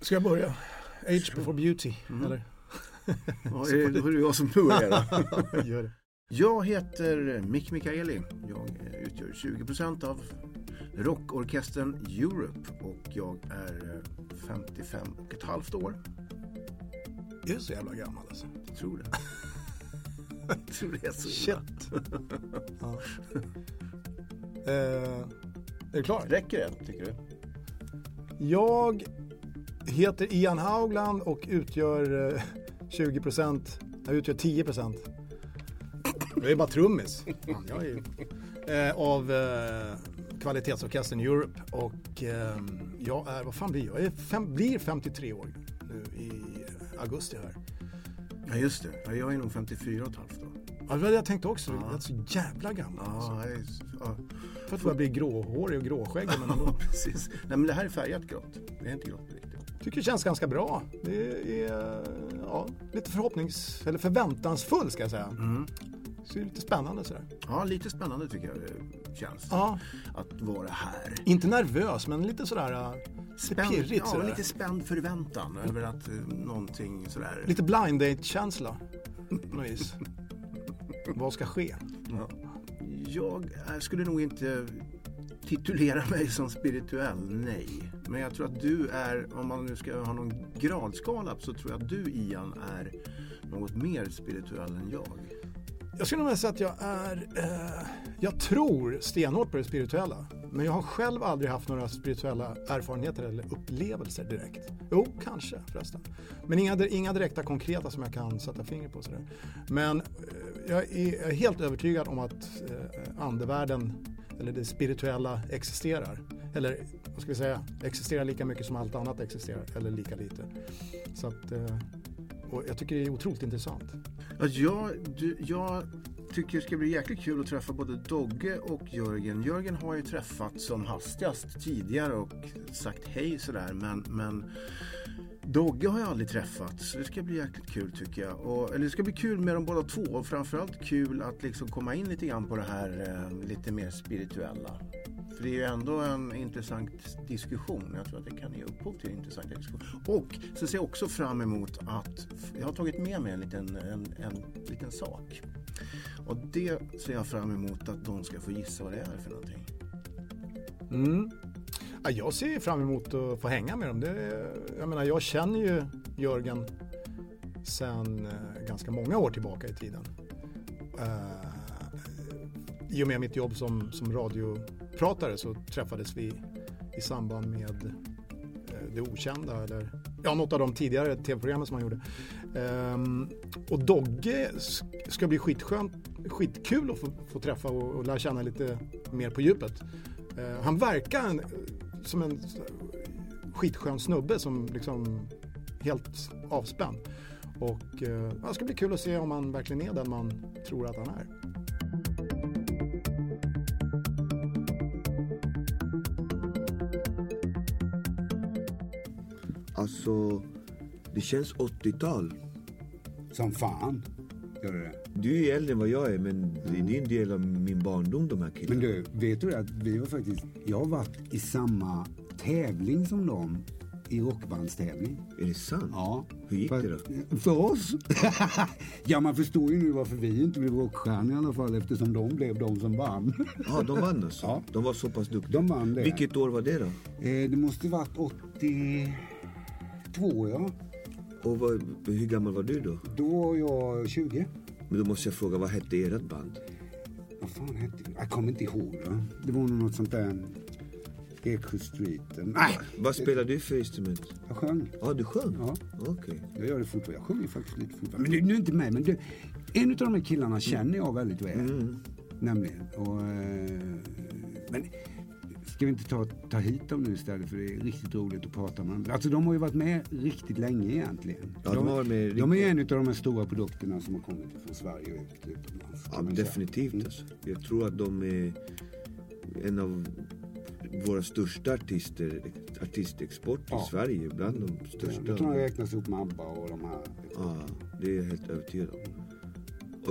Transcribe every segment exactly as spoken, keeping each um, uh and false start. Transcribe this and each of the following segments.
Ska jag börja? Age before beauty, mm. eller? Ja, det, då är det jag som börjar. Gör det. Jag heter Mic Michaeli. Jag utgör tjugo procent av rockorkestern Europe och jag är femtiofem och ett halvt år. Är du så jävla gammal alltså? Jag tror det. Jag tror det är så. Shit. Ja. eh, är du klar? Räcker det, tycker du? Jag heter Ian Haugland och utgör tjugo procent, jag utgör tio procent. Jag är bara trummis. Jag är ju, eh, av eh, kvalitetsorkestern Europe och eh, jag är, vad fan blir jag? Jag är fem, blir femtiotre år nu i augusti här. Ja just det, ja, jag är nog femtiofyra och ett halvt år. Ja, det var det jag tänkte också, ja. Jag är så jävla gammal. Ja, jag är, ja. För att jag blir gråhårig och gråskägg. Men ändå. Precis, nej men det här är färgat grått, det är inte grått riktigt. Tycker det känns ganska bra. Det är ja, lite förhoppnings eller förväntansfull ska jag säga. Mm. Så det är lite spännande sådär. Ja, lite spännande tycker jag det känns. Ja. Att vara här. Inte nervös men lite sådär spänd, pirrigt ja, sådär. Ja, lite spänd förväntan över att uh, någonting sådär. Lite blind date känsla. Nåvis. Vad ska ske? Ja. Jag skulle nog inte titulera mig som spirituell, nej. Men jag tror att du är, om man nu ska ha någon gradskala, så tror jag att du, Ian, är något mer spirituell än jag. Jag skulle nog säga att jag är, eh, jag tror stenhårt på det spirituella. Men jag har själv aldrig haft några spirituella erfarenheter eller upplevelser direkt. Jo, kanske förresten. Men inga, inga direkta konkreta som jag kan sätta finger på. Sådär. Men eh, jag är helt övertygad om att eh, andevärlden eller det spirituella existerar. Eller, vad ska vi säga, existerar lika mycket som allt annat existerar, eller lika lite. Så att, och jag tycker det är otroligt intressant. Jag, du, jag tycker det ska bli jäkligt kul att träffa både Dogge och Jörgen. Jörgen har ju träffat som hastigast tidigare och sagt hej sådär, men... men... Dogge har jag aldrig träffat, så det ska bli jäkligt kul tycker jag. Och, eller det ska bli kul med de båda två och framförallt kul att liksom komma in lite grann på det här eh, lite mer spirituella. För det är ju ändå en intressant diskussion, jag tror att det kan ge upphov till intressanta diskussioner. Och så ser jag också fram emot att jag har tagit med mig en liten, en, en liten sak. Och det ser jag fram emot att de ska få gissa vad det är för någonting. Mm. Ja, jag ser fram emot att få hänga med dem. Det är, jag menar, jag känner ju Jörgen sedan ganska många år tillbaka i tiden. Uh, I och med mitt jobb som, som radiopratare så träffades vi i samband med uh, det okända. Eller, ja, något av de tidigare tv-programmen som han gjorde. Um, och Dogge ska bli skitskönt, skitkul att få, få träffa och, och lära känna lite mer på djupet. Han verkar en, som en skitskön snubbe som liksom helt avspänd. Och eh, det ska bli kul att se om han verkligen är den man tror att han är. Alltså, det känns åttio-tal. Som fan, gör det det? Du är äldre än vad jag är, men det är en del av min barndom, de här killarna. Men du, vet du att vi var faktiskt... Jag har varit i samma tävling som dem i rockbandstävling. Är det sant? Ja. Hur gick för, det då? För oss? Ja, man förstår ju nu varför vi inte blev rockstjärnor i alla fall, eftersom de blev de som vann. Ja, de vann alltså? Ja. De var så pass duktiga. De vann det. Vilket år var det då? Eh, det måste varit åttiotvå, ja. Och vad, hur gammal var du då? Då var jag tjugo. Men då måste jag fråga, vad hette ert band? Vad fan hette det? Jag kommer inte ihåg då. Det var något sånt där... Ekustreeten. Nej. Vad spelar du för instrument? Jag sjöng. Ja, ah, du sjöng? Ja. Okej. Okay. Jag gör det fotboll. Jag sjunger faktiskt lite fotboll. Men du, nu är inte med. Men du, en av de här killarna känner jag väldigt väl. Mm. Nämligen. Och, men ska vi inte ta, ta hit dem nu istället? För det är riktigt roligt att prata med dem. Alltså de har ju varit med riktigt länge egentligen. Ja, de, de, med de är en av de här stora produkterna som har kommit från Sverige och utomlands. Ja, definitivt. Mm. Alltså. Jag tror att de är en av... våra största artister, artistexport i ja. Sverige, bland de största. Jag tror jag räknas upp med ABBA och de här. Ja, det är jag helt övertygad om.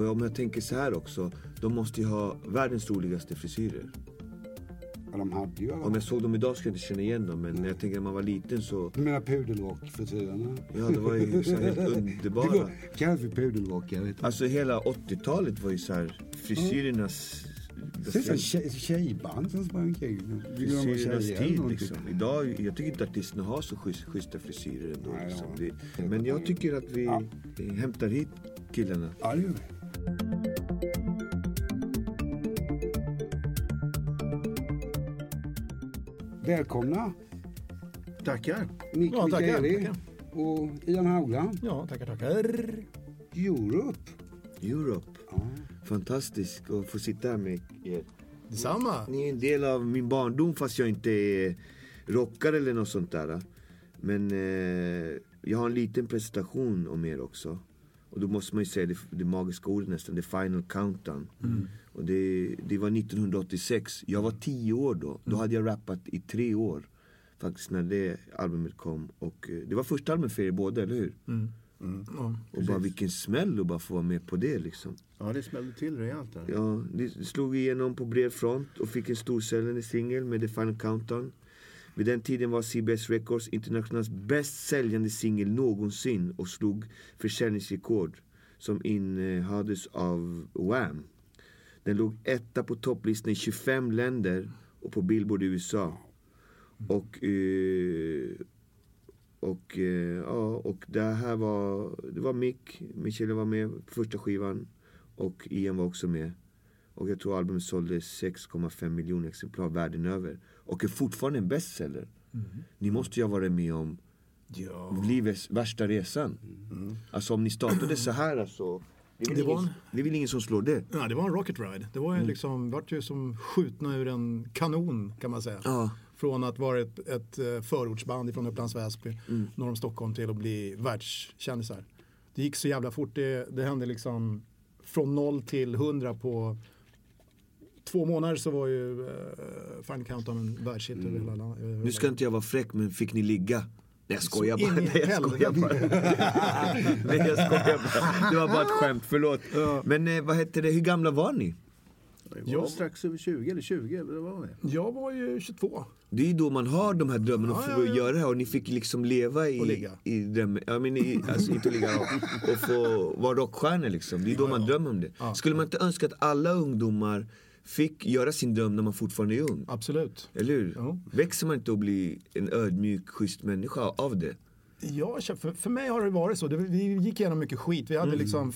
Och om jag tänker så här också, de måste ju ha världens roligaste frisyrer. Ja, de hade ju. Alla. Om jag såg dem idag skulle jag inte känna igen dem, men nej. När jag tänker när man var liten så... Du menar pudelrock-frisyrerna? Ja, det var ju så helt underbara. Det var kanske pudelrock, jag vet inte. Alltså hela åttiotalet var ju så här frisyrernas... Det är tjej, tjejband som sprang kring. Liksom. Idag, jag tycker inte artisterna har så schyssta frisyrer ändå. Nej, liksom. Ja. Det, men jag tycker att vi ja. hämtar hit killarna. Ja, det gör vi. Välkomna. Tackar. Mic ja, Michaeli tackar, tackar. Och Ian Haugland. Ja, tackar, tackar. Europe. Europe. Ja. Fantastiskt att få sitta här med er. Detsamma. Ni är en del av min barndom fast jag inte är rockare eller något sånt där. Men eh, jag har en liten presentation om er också. Och då måste man ju säga det, det magiska ordet nästan. The Final Countdown. Mm. Och det, det var nittonhundraåttiosex. Jag var tio år då. Mm. Då hade jag rappat i tre år. Faktiskt när det albumet kom. Och det var första albumet för er båda, eller hur? Mm. Mm. Ja, och bara vilken smäll och bara få vara med på det liksom. Ja, det smällde till rejält där. Ja, det slog igenom på bred front och fick en storsäljande singel med The Final Countdown. Vid den tiden var C B S Records internationellt bäst säljande singel någonsin och slog försäljningsrekord som innehades av Wham. Den låg etta på topplistan i tjugofem länder och på Billboard i U S A. Och eh, Och, eh, ja, och det här var det var Mic Michaeli var med på första skivan och Ian var också med. Och jag tror albumet sålde sex komma fem miljoner exemplar världen över och är fortfarande en bestseller. Mm. Ni måste ju ha varit med om ja. livets värsta resan. Mm. Alltså om ni startade så här alltså, det är väl ingen, en... det är ingen som slår det. Ja, det var en rocket ride. Det var mm. liksom vart ju som skjutna ur en kanon kan man säga. Ja. Från att vara ett, ett förortsband från Upplands Väsby, mm. norr om Stockholm, till att bli världskändisar. Det gick så jävla fort. Det, det hände liksom från noll till hundra på två månader så var ju uh, Final Countdown en världshit. Mm. Nu ska inte jag vara fräck, men fick ni ligga? Nej, jag skojar bara. Nej, jag skojar bara. Nej, jag skojar bara. Det var bara ett skämt, förlåt. Ja. Men eh, vad hette det? Hur gamla var ni? Jag var strax över tjugo eller tjugo eller vad var det? Jag var ju tjugotvå. Det är ju då man har de här drömmarna och ja, får ja, ja. göra det här. Och ni fick liksom leva i, i drömmen. Ja, men i, alltså inte ligga och, och få vara rockstjärnor liksom. Det är ja, då man ja. drömmer om det. Ja. Skulle man inte önska att alla ungdomar fick göra sin dröm när man fortfarande är ung? Absolut. Eller hur? Ja. Växer man inte att bli en ödmjuk, schysst människa av det? Ja, för, för mig har det varit så. Det, vi gick igenom mycket skit. Vi hade mm. liksom...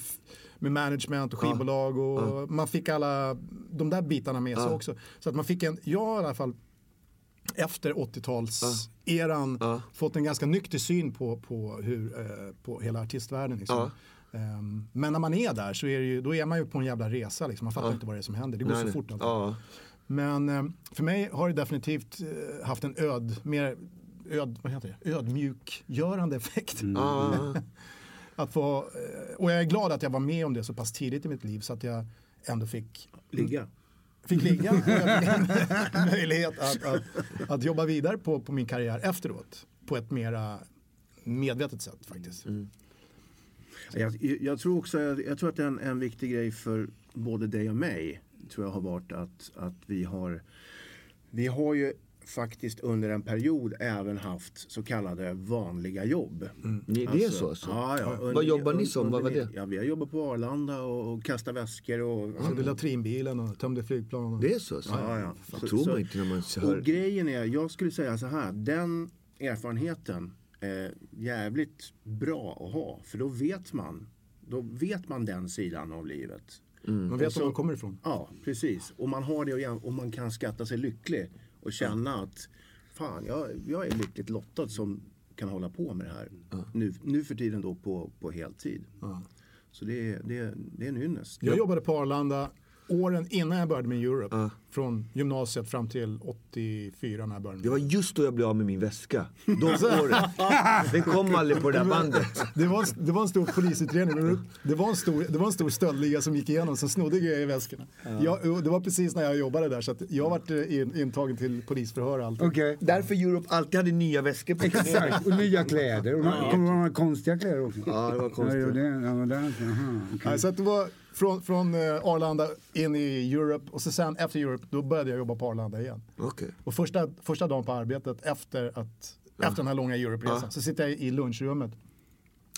med management och skivbolag och ja. Ja. man fick alla de där bitarna med sig ja. också. Så att man fick en, jag i alla fall efter åttio-tals ja. eran ja. fått en ganska nykter syn på, på, hur, eh, på hela artistvärlden liksom. Ja. Um, men när man är där så är det ju, då är man ju på en jävla resa liksom. Man fattar ja. inte vad det är som händer, det går nej, så fort. Ja. Men eh, för mig har det definitivt eh, haft en öd, mer öd, vad heter det? ödmjukgörande effekt. Mm. Ja. Att få, och jag är glad att jag var med om det så pass tidigt i mitt liv så att jag ändå fick ligga. Fick ligga och jag möjlighet att, att, att jobba vidare på, på min karriär efteråt. På ett mera medvetet sätt faktiskt. Mm. Jag, jag tror också jag tror att en, en viktig grej för både dig och mig tror jag har varit att, att vi har vi har ju faktiskt under en period även haft så kallade vanliga jobb. Mm. Ni, alltså, det är så? så. Ja, ja. Under, vad jobbar ni som? Vad var det? Ja, vi har jobbat på Arlanda och, och kastat väskor. Och, mm. Körde latrinbilen och tömde flygplan. Och... Det är så? så. Ja, ja. Fan, så, tror man inte när man hör... Och grejen är, jag skulle säga så här, den erfarenheten är jävligt bra att ha. För då vet man, då vet man den sidan av livet. Mm. Man vet var man kommer ifrån. Ja, precis. Och man har det igen, och man kan skatta sig lycklig. Och känna att, fan, jag, jag är lyckligt lottad som kan hålla på med det här. Mm. Nu, nu för tiden då på, på heltid. Mm. Så det, det, det är en ynnest. Jag jobbade på Arlanda åren innan jag började med Europe. Mm. Från gymnasiet fram till åttiofyra när jag började. Det var just då jag blev av med min väska. De åren. Den kom aldrig på det där bandet. Det var en, det var en stor polisutredning. Det var en stor, det var en stor stöldliga som gick igenom som snodde grejer i väskorna. Ja. Jag, det var precis när jag jobbade där så att jag vart in, intagen till polisförhör och allt. Okay. Därför Europe alltid hade nya väskor. På. Exakt, och nya kläder. Och ja. Kommer man ha konstiga kläder också? Ja, det var konstiga. Ja, det, ja, det, aha, okay. Ja, så att det var från, från Arlanda in i Europe och så sen efter Europe då började jag jobba på Arlanda igen. Okay. Och första, första dagen på arbetet efter, att, ja. efter den här långa Europe-resan ja. så sitter jag i lunchrummet.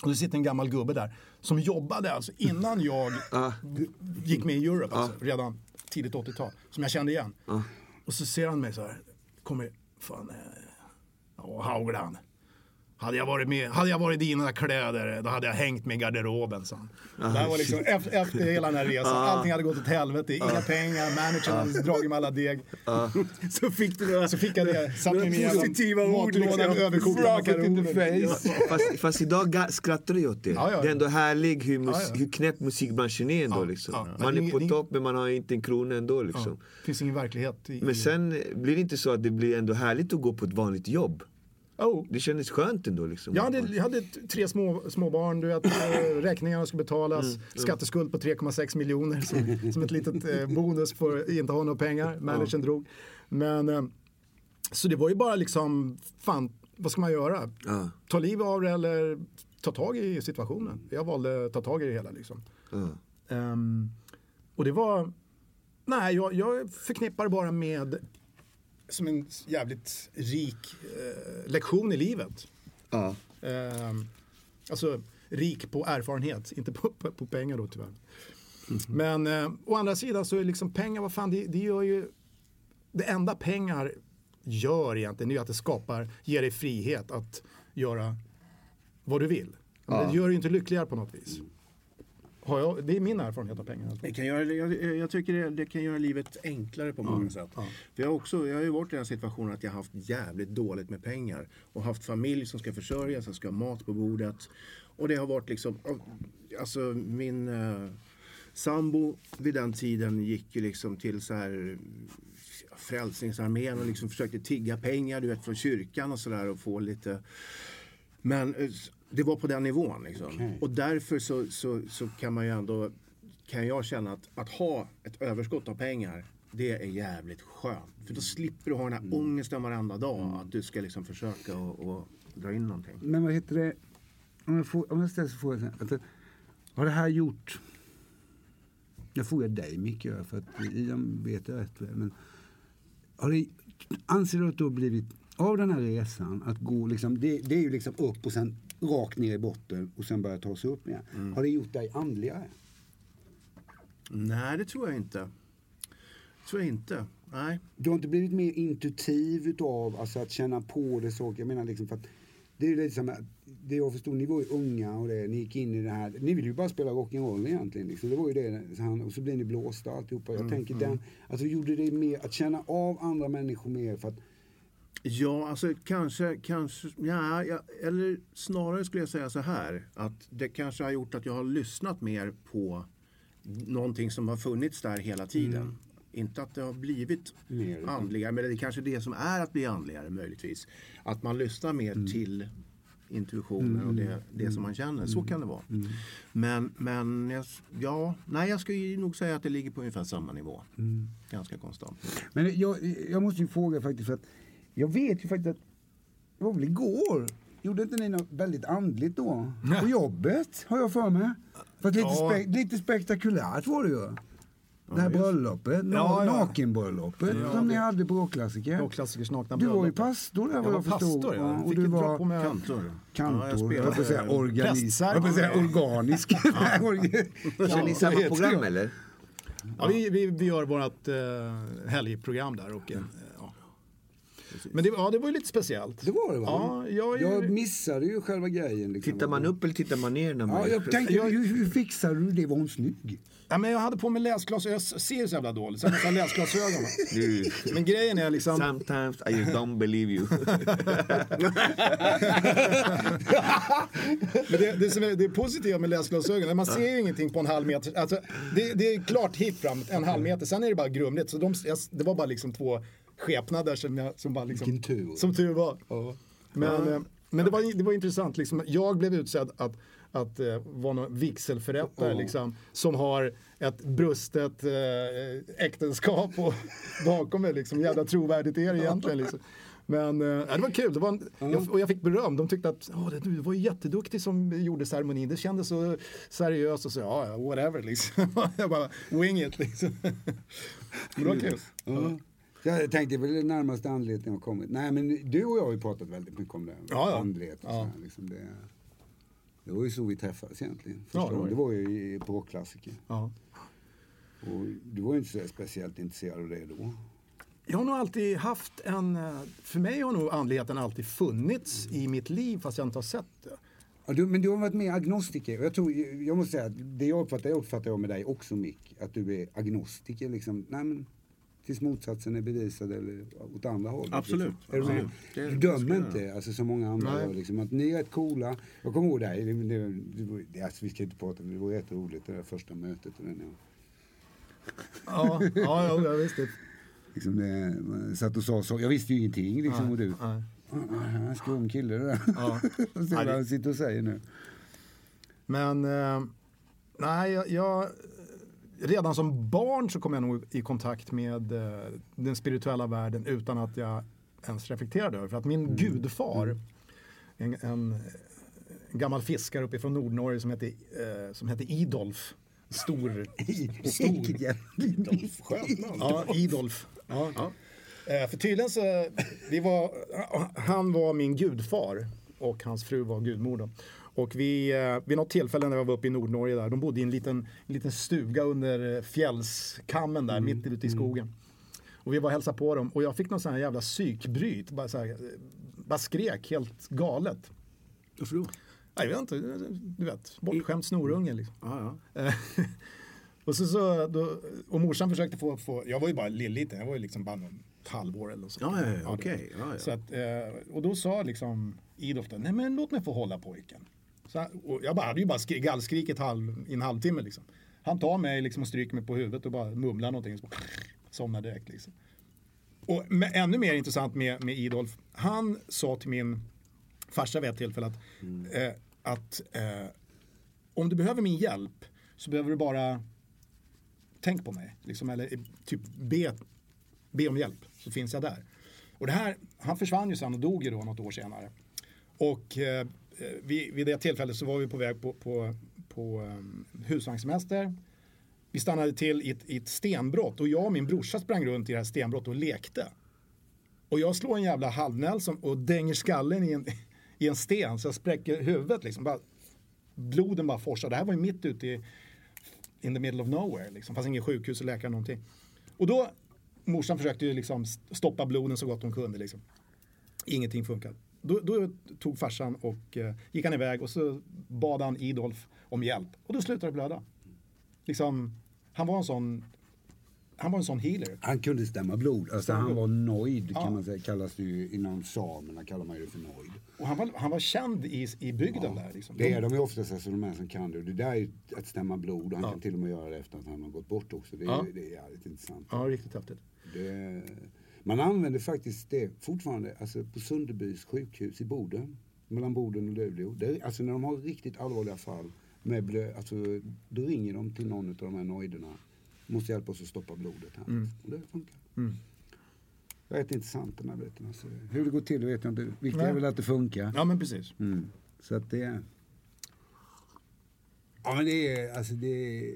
Och då sitter en gammal gubbe där som jobbade alltså innan jag ja. gick med i Europe. Ja. Alltså, redan tidigt åttiotal. Som jag kände igen. Ja. Och så ser han mig så här. Kommer, fan, ja, Haugland. Hade jag varit med, hade jag varit i dina kläder då hade jag hängt med i garderoben så. Ah, det här var liksom efter, efter hela den här resan. Ah, allting hade gått åt helvete, ah, inga pengar, managern hade ah, dragit med alla deg. Ah, så fick du det, så fick jag det satt med mina positiva ord liksom, överkokade makaroner. Fast, fast idag skrattar du åt det. Ah, ja, ja. Det är ändå härlig hur, mus- ah, ja. hur knäpp musikbranschen är ändå ah, liksom. Ah, man är på ingen, topp men man har inte en krona ändå liksom. Ah, finns ingen verklighet i, men sen blir det inte så att det blir ändå härligt att gå på ett vanligt jobb. Oh. Det kändes skönt ändå liksom. Jag hade, jag hade tre små, små barn, du vet, räkningarna skulle betalas, mm, mm. skatteskuld på tre komma sex miljoner som, som ett litet eh, bonus för att inte ha några pengar, managern ja. drog. Men eh, så det var ju bara liksom, fan, vad ska man göra? Ja. Ta liv av det eller ta tag i situationen. Jag valde att ta tag i det hela liksom. Ja. Um, och det var, nej, jag, jag förknippar bara med som en jävligt rik eh, lektion i livet. Ja. Eh, alltså rik på erfarenhet, inte på, på, på pengar då tyvärr. Mm-hmm. Men eh, å andra sidan så är liksom pengar, vad fan, det, det gör ju det enda pengar gör egentligen är att det skapar, ger dig frihet att göra vad du vill. Men ja. det gör ju inte lyckligare på något vis. Har jag, det är min erfarenhet av pengar. Det kan göra, jag, jag tycker det, det kan göra livet enklare på många ja, sätt. Ja. För jag, också, jag har ju varit i den situationen att jag har haft jävligt dåligt med pengar. Och haft familj som ska försörja, som ska ha mat på bordet. Och det har varit liksom... Alltså min eh, sambo vid den tiden gick ju liksom till så här... Frälsningsarmén och liksom försökte tigga pengar, du vet, från kyrkan och sådär och få lite... Men... Det var på den nivån liksom. Okay. Och därför så, så, så kan man ju ändå, kan jag känna att, att ha ett överskott av pengar, det är jävligt skönt. För då slipper du ha den här mm. ångesten varenda dag mm. att du ska liksom försöka och, och dra in någonting. Men vad heter det, om jag, får, om jag ställer så får jag att, har det här gjort, jag frågar dig Micke, för att Ian vet jag rätt, men har det, anser du att du har blivit av den här resan att gå liksom, det, det är ju liksom upp och sen rakt ner i botten och sen börja ta sig upp igen. Mm. Har det gjort dig andligare? Nej, det tror jag inte. Tror jag inte. Nej. Du har inte blivit mer intuitiv utav alltså, att känna på det saker. Jag menar liksom för att det är ju lite som att det jag förstod, ni var ju unga och det, ni gick in i det här. Ni ville ju bara spela rock'n'roll egentligen. Liksom. Det var ju det. Så han, och så blev ni blåsta alltihopa. Jag mm, tänker mm. den, alltså gjorde det mer att känna av andra människor mer för att ja, alltså kanske, kanske ja, ja, eller snarare skulle jag säga så här, att det kanske har gjort att jag har lyssnat mer på någonting som har funnits där hela tiden. Mm. Inte att det har blivit mer andligare, men det är kanske det som är att bli andligare möjligtvis. Att man lyssnar mer mm. till intuitionen mm. och det, det som man känner, så kan det vara. Mm. Men, men jag, ja, nej, jag skulle ju nog säga att det ligger på ungefär samma nivå. Mm. Ganska konstant. Men jag, jag måste ju fråga faktiskt för att jag vet ju faktiskt att det var väl igår. Gjorde inte ni något väldigt andligt då? På jobbet har jag för mig. För att lite, ja. spe, lite spektakulärt var det ju. Det här bröllopet, ja, nakenbröllopet, ja, som ni hade på Åklassiker. Åklassikers nakna bröllop. Du var ju pastor där, vad jag, jag förstår. Ja. Och du var kantor. Kantor, ja, jag får säga organisk. Jag får säga organisk. Kör ni samma program eller? Ja, vi, vi, vi gör vårt eh, helgprogram där och en, ja. Men det, ja, det var ju lite speciellt. Det var det, va? Ja, jag, jag missade ju själva grejen. Liksom. Tittar man upp eller tittar man ner? När man, ja, jag tänkte, jag, hur, hur fixar du det? Var hon snygg? Ja, men jag hade på mig läsglas. Jag ser ju så jävla dåligt. Så jag hade läsglasögon. Men grejen är liksom... Sometimes I don't believe you. Men det, det, som är, det är positiva med läsglasögon. Man ser ju ingenting på en halv meter. Alltså, det, det är klart hit fram en halv meter. Sen är det bara grumligt. Så de, det var bara liksom två... skepnader som jag, som bara liksom, tur. Som tur var. Ja. Men, ja. men det var, det var intressant liksom. Jag blev utsedd att, att uh, vara någon vigselförrättare, ja, liksom, som har ett brustet uh, äktenskap och bakom mig liksom, jävla trovärdigt är det egentligen liksom. Men uh, det var kul, det var en, jag, och jag fick beröm. De tyckte att oh, du var jätteduktig som gjorde ceremonin, det kändes så seriöst och så, ja, whatever liksom. Jag bara, wing it liksom. Men det var kul. Ja. Jag tänkte väl den närmaste anledningen har kommit. Nej, men du och jag har ju pratat väldigt mycket om det. Ja, ja. Andlighet och ja. Sådär, liksom det, det var ju så vi träffades egentligen. Ja, det, var det var ju på Rockklassiker. Ja. Och du var ju inte så speciellt intresserad av det då. Jag har nog alltid haft en... För mig har nog andligheten alltid funnits mm. i mitt liv fast jag inte har sett det. Ja, du, men du har varit mer agnostiker. Jag, tror, jag måste säga att det jag uppfattar, jag uppfattar jag med dig också, Mick. Att du är agnostiker liksom. Nej, men... tills motsatsen är bevisad eller åt andra håll. Absolut. Liksom. Du dömer inte, alltså, så många andra har, liksom, att ni är rätt coola. Jag kommer ihåg dig, det, det, det, det, alltså, vi ska inte prata, men det var jätteroligt det där första mötet. Och den, ja, ja, ja, jag visste. Liksom det, man satt och sa så, jag visste ju ingenting liksom, och du. Nej. En skum kille det där. Ja. Och sen han sitter och säger nu. Men, eh, nej, jag... jag redan som barn så kom jag nog i kontakt med eh, den spirituella världen utan att jag ens reflekterade över. För att min mm. gudfar, en, en gammal fiskare uppifrån Nordnorge som hette, eh, som hette Idolf. Stor. Stor. Idolf. Skönt namn. Ja, Idolf. Ja. Ja. Eh, för tydligen så, vi var, han var min gudfar och hans fru var gudmodern. Och vi, eh, vid något tillfälle när jag var uppe i Nordnorge där, de bodde i en liten, en liten stuga under fjällskammen där, mm. mitt ute i skogen. Mm. Och vi var och hälsade på dem. Och jag fick någon sån här jävla psykbryt. Bara, så här, bara skrek helt galet. Varför då? Nej, jag vet inte. Du vet, bortskämt snorungen liksom. Ah, ja. Och, så, så, då, och morsan försökte få, få... Jag var ju bara lilliten, jag var ju liksom bara någon halvår eller så. Ja, ja, ja, okej. Ja, ja. Så att, eh, och då sa liksom Idolf, nej men låt mig få hålla pojken. Så, och jag bara, hade ju bara skri- gallskrikit halv, i en halvtimme liksom. Han tar mig liksom och stryker mig på huvudet och bara mumlar någonting. Så bara, somnar direkt liksom. Och med, ännu mer intressant med, med Idolf. Han sa till min farsa vid ett tillfälle att, mm. eh, att eh, om du behöver min hjälp så behöver du bara tänk på mig. Liksom, eller typ be, be om hjälp så finns jag där. Och det här, han försvann ju sen och dog ju då något år senare. Och... Eh, Vi, vid det tillfället så var vi på väg på, på, på um, husvagnssemester. Vi stannade till i ett, i ett stenbrott. Och jag och min brorsa sprang runt i det här stenbrottet och lekte. Och jag slår en jävla halvnälsom och dänger skallen i en, i en sten. Så jag spräcker huvudet liksom. Bara, bloden bara forsar. Det här var ju mitt ute i in the middle of nowhere. Liksom. Fast ingen sjukhus och läkare någonting. Och då, morsan försökte ju liksom stoppa bloden så gott hon kunde. Liksom. Ingenting funkade. Då, då tog farsan och eh, gick han iväg och så bad han Idolf om hjälp. Och då slutade det blöda. Liksom, han var en sån han var en sån healer. Han kunde stämma blod. Alltså, stämma han blod. Var nöjd, ja. Kan man säga. Kallas det ju inom samerna, kallar man ju det för nöjd. Och han var, han var känd i, i bygden, ja, där. Liksom. Det är de ju oftast, alltså, de här som kan det. Det där är ju att stämma blod. Och han, ja, kan till och med göra det efter att han har gått bort också. Det är, ja, det är jävligt intressant. Ja, riktigt häftigt. Det... Man använder faktiskt det fortfarande, alltså på Sunderbys sjukhus i Boden, mellan Boden och Luleå. Där, alltså när de har riktigt allvarliga fall, med blö, alltså, då ringer de till någon av de här nojderna. Måste hjälpa oss att stoppa blodet här. Mm. Och det funkar. Mm. Det är rätt intressant den här biten. Alltså. Hur det går till vet jag inte. Vilket är väl att det funkar. Ja, men precis. Mm. Så att det är... Ja, men det är... Alltså det är...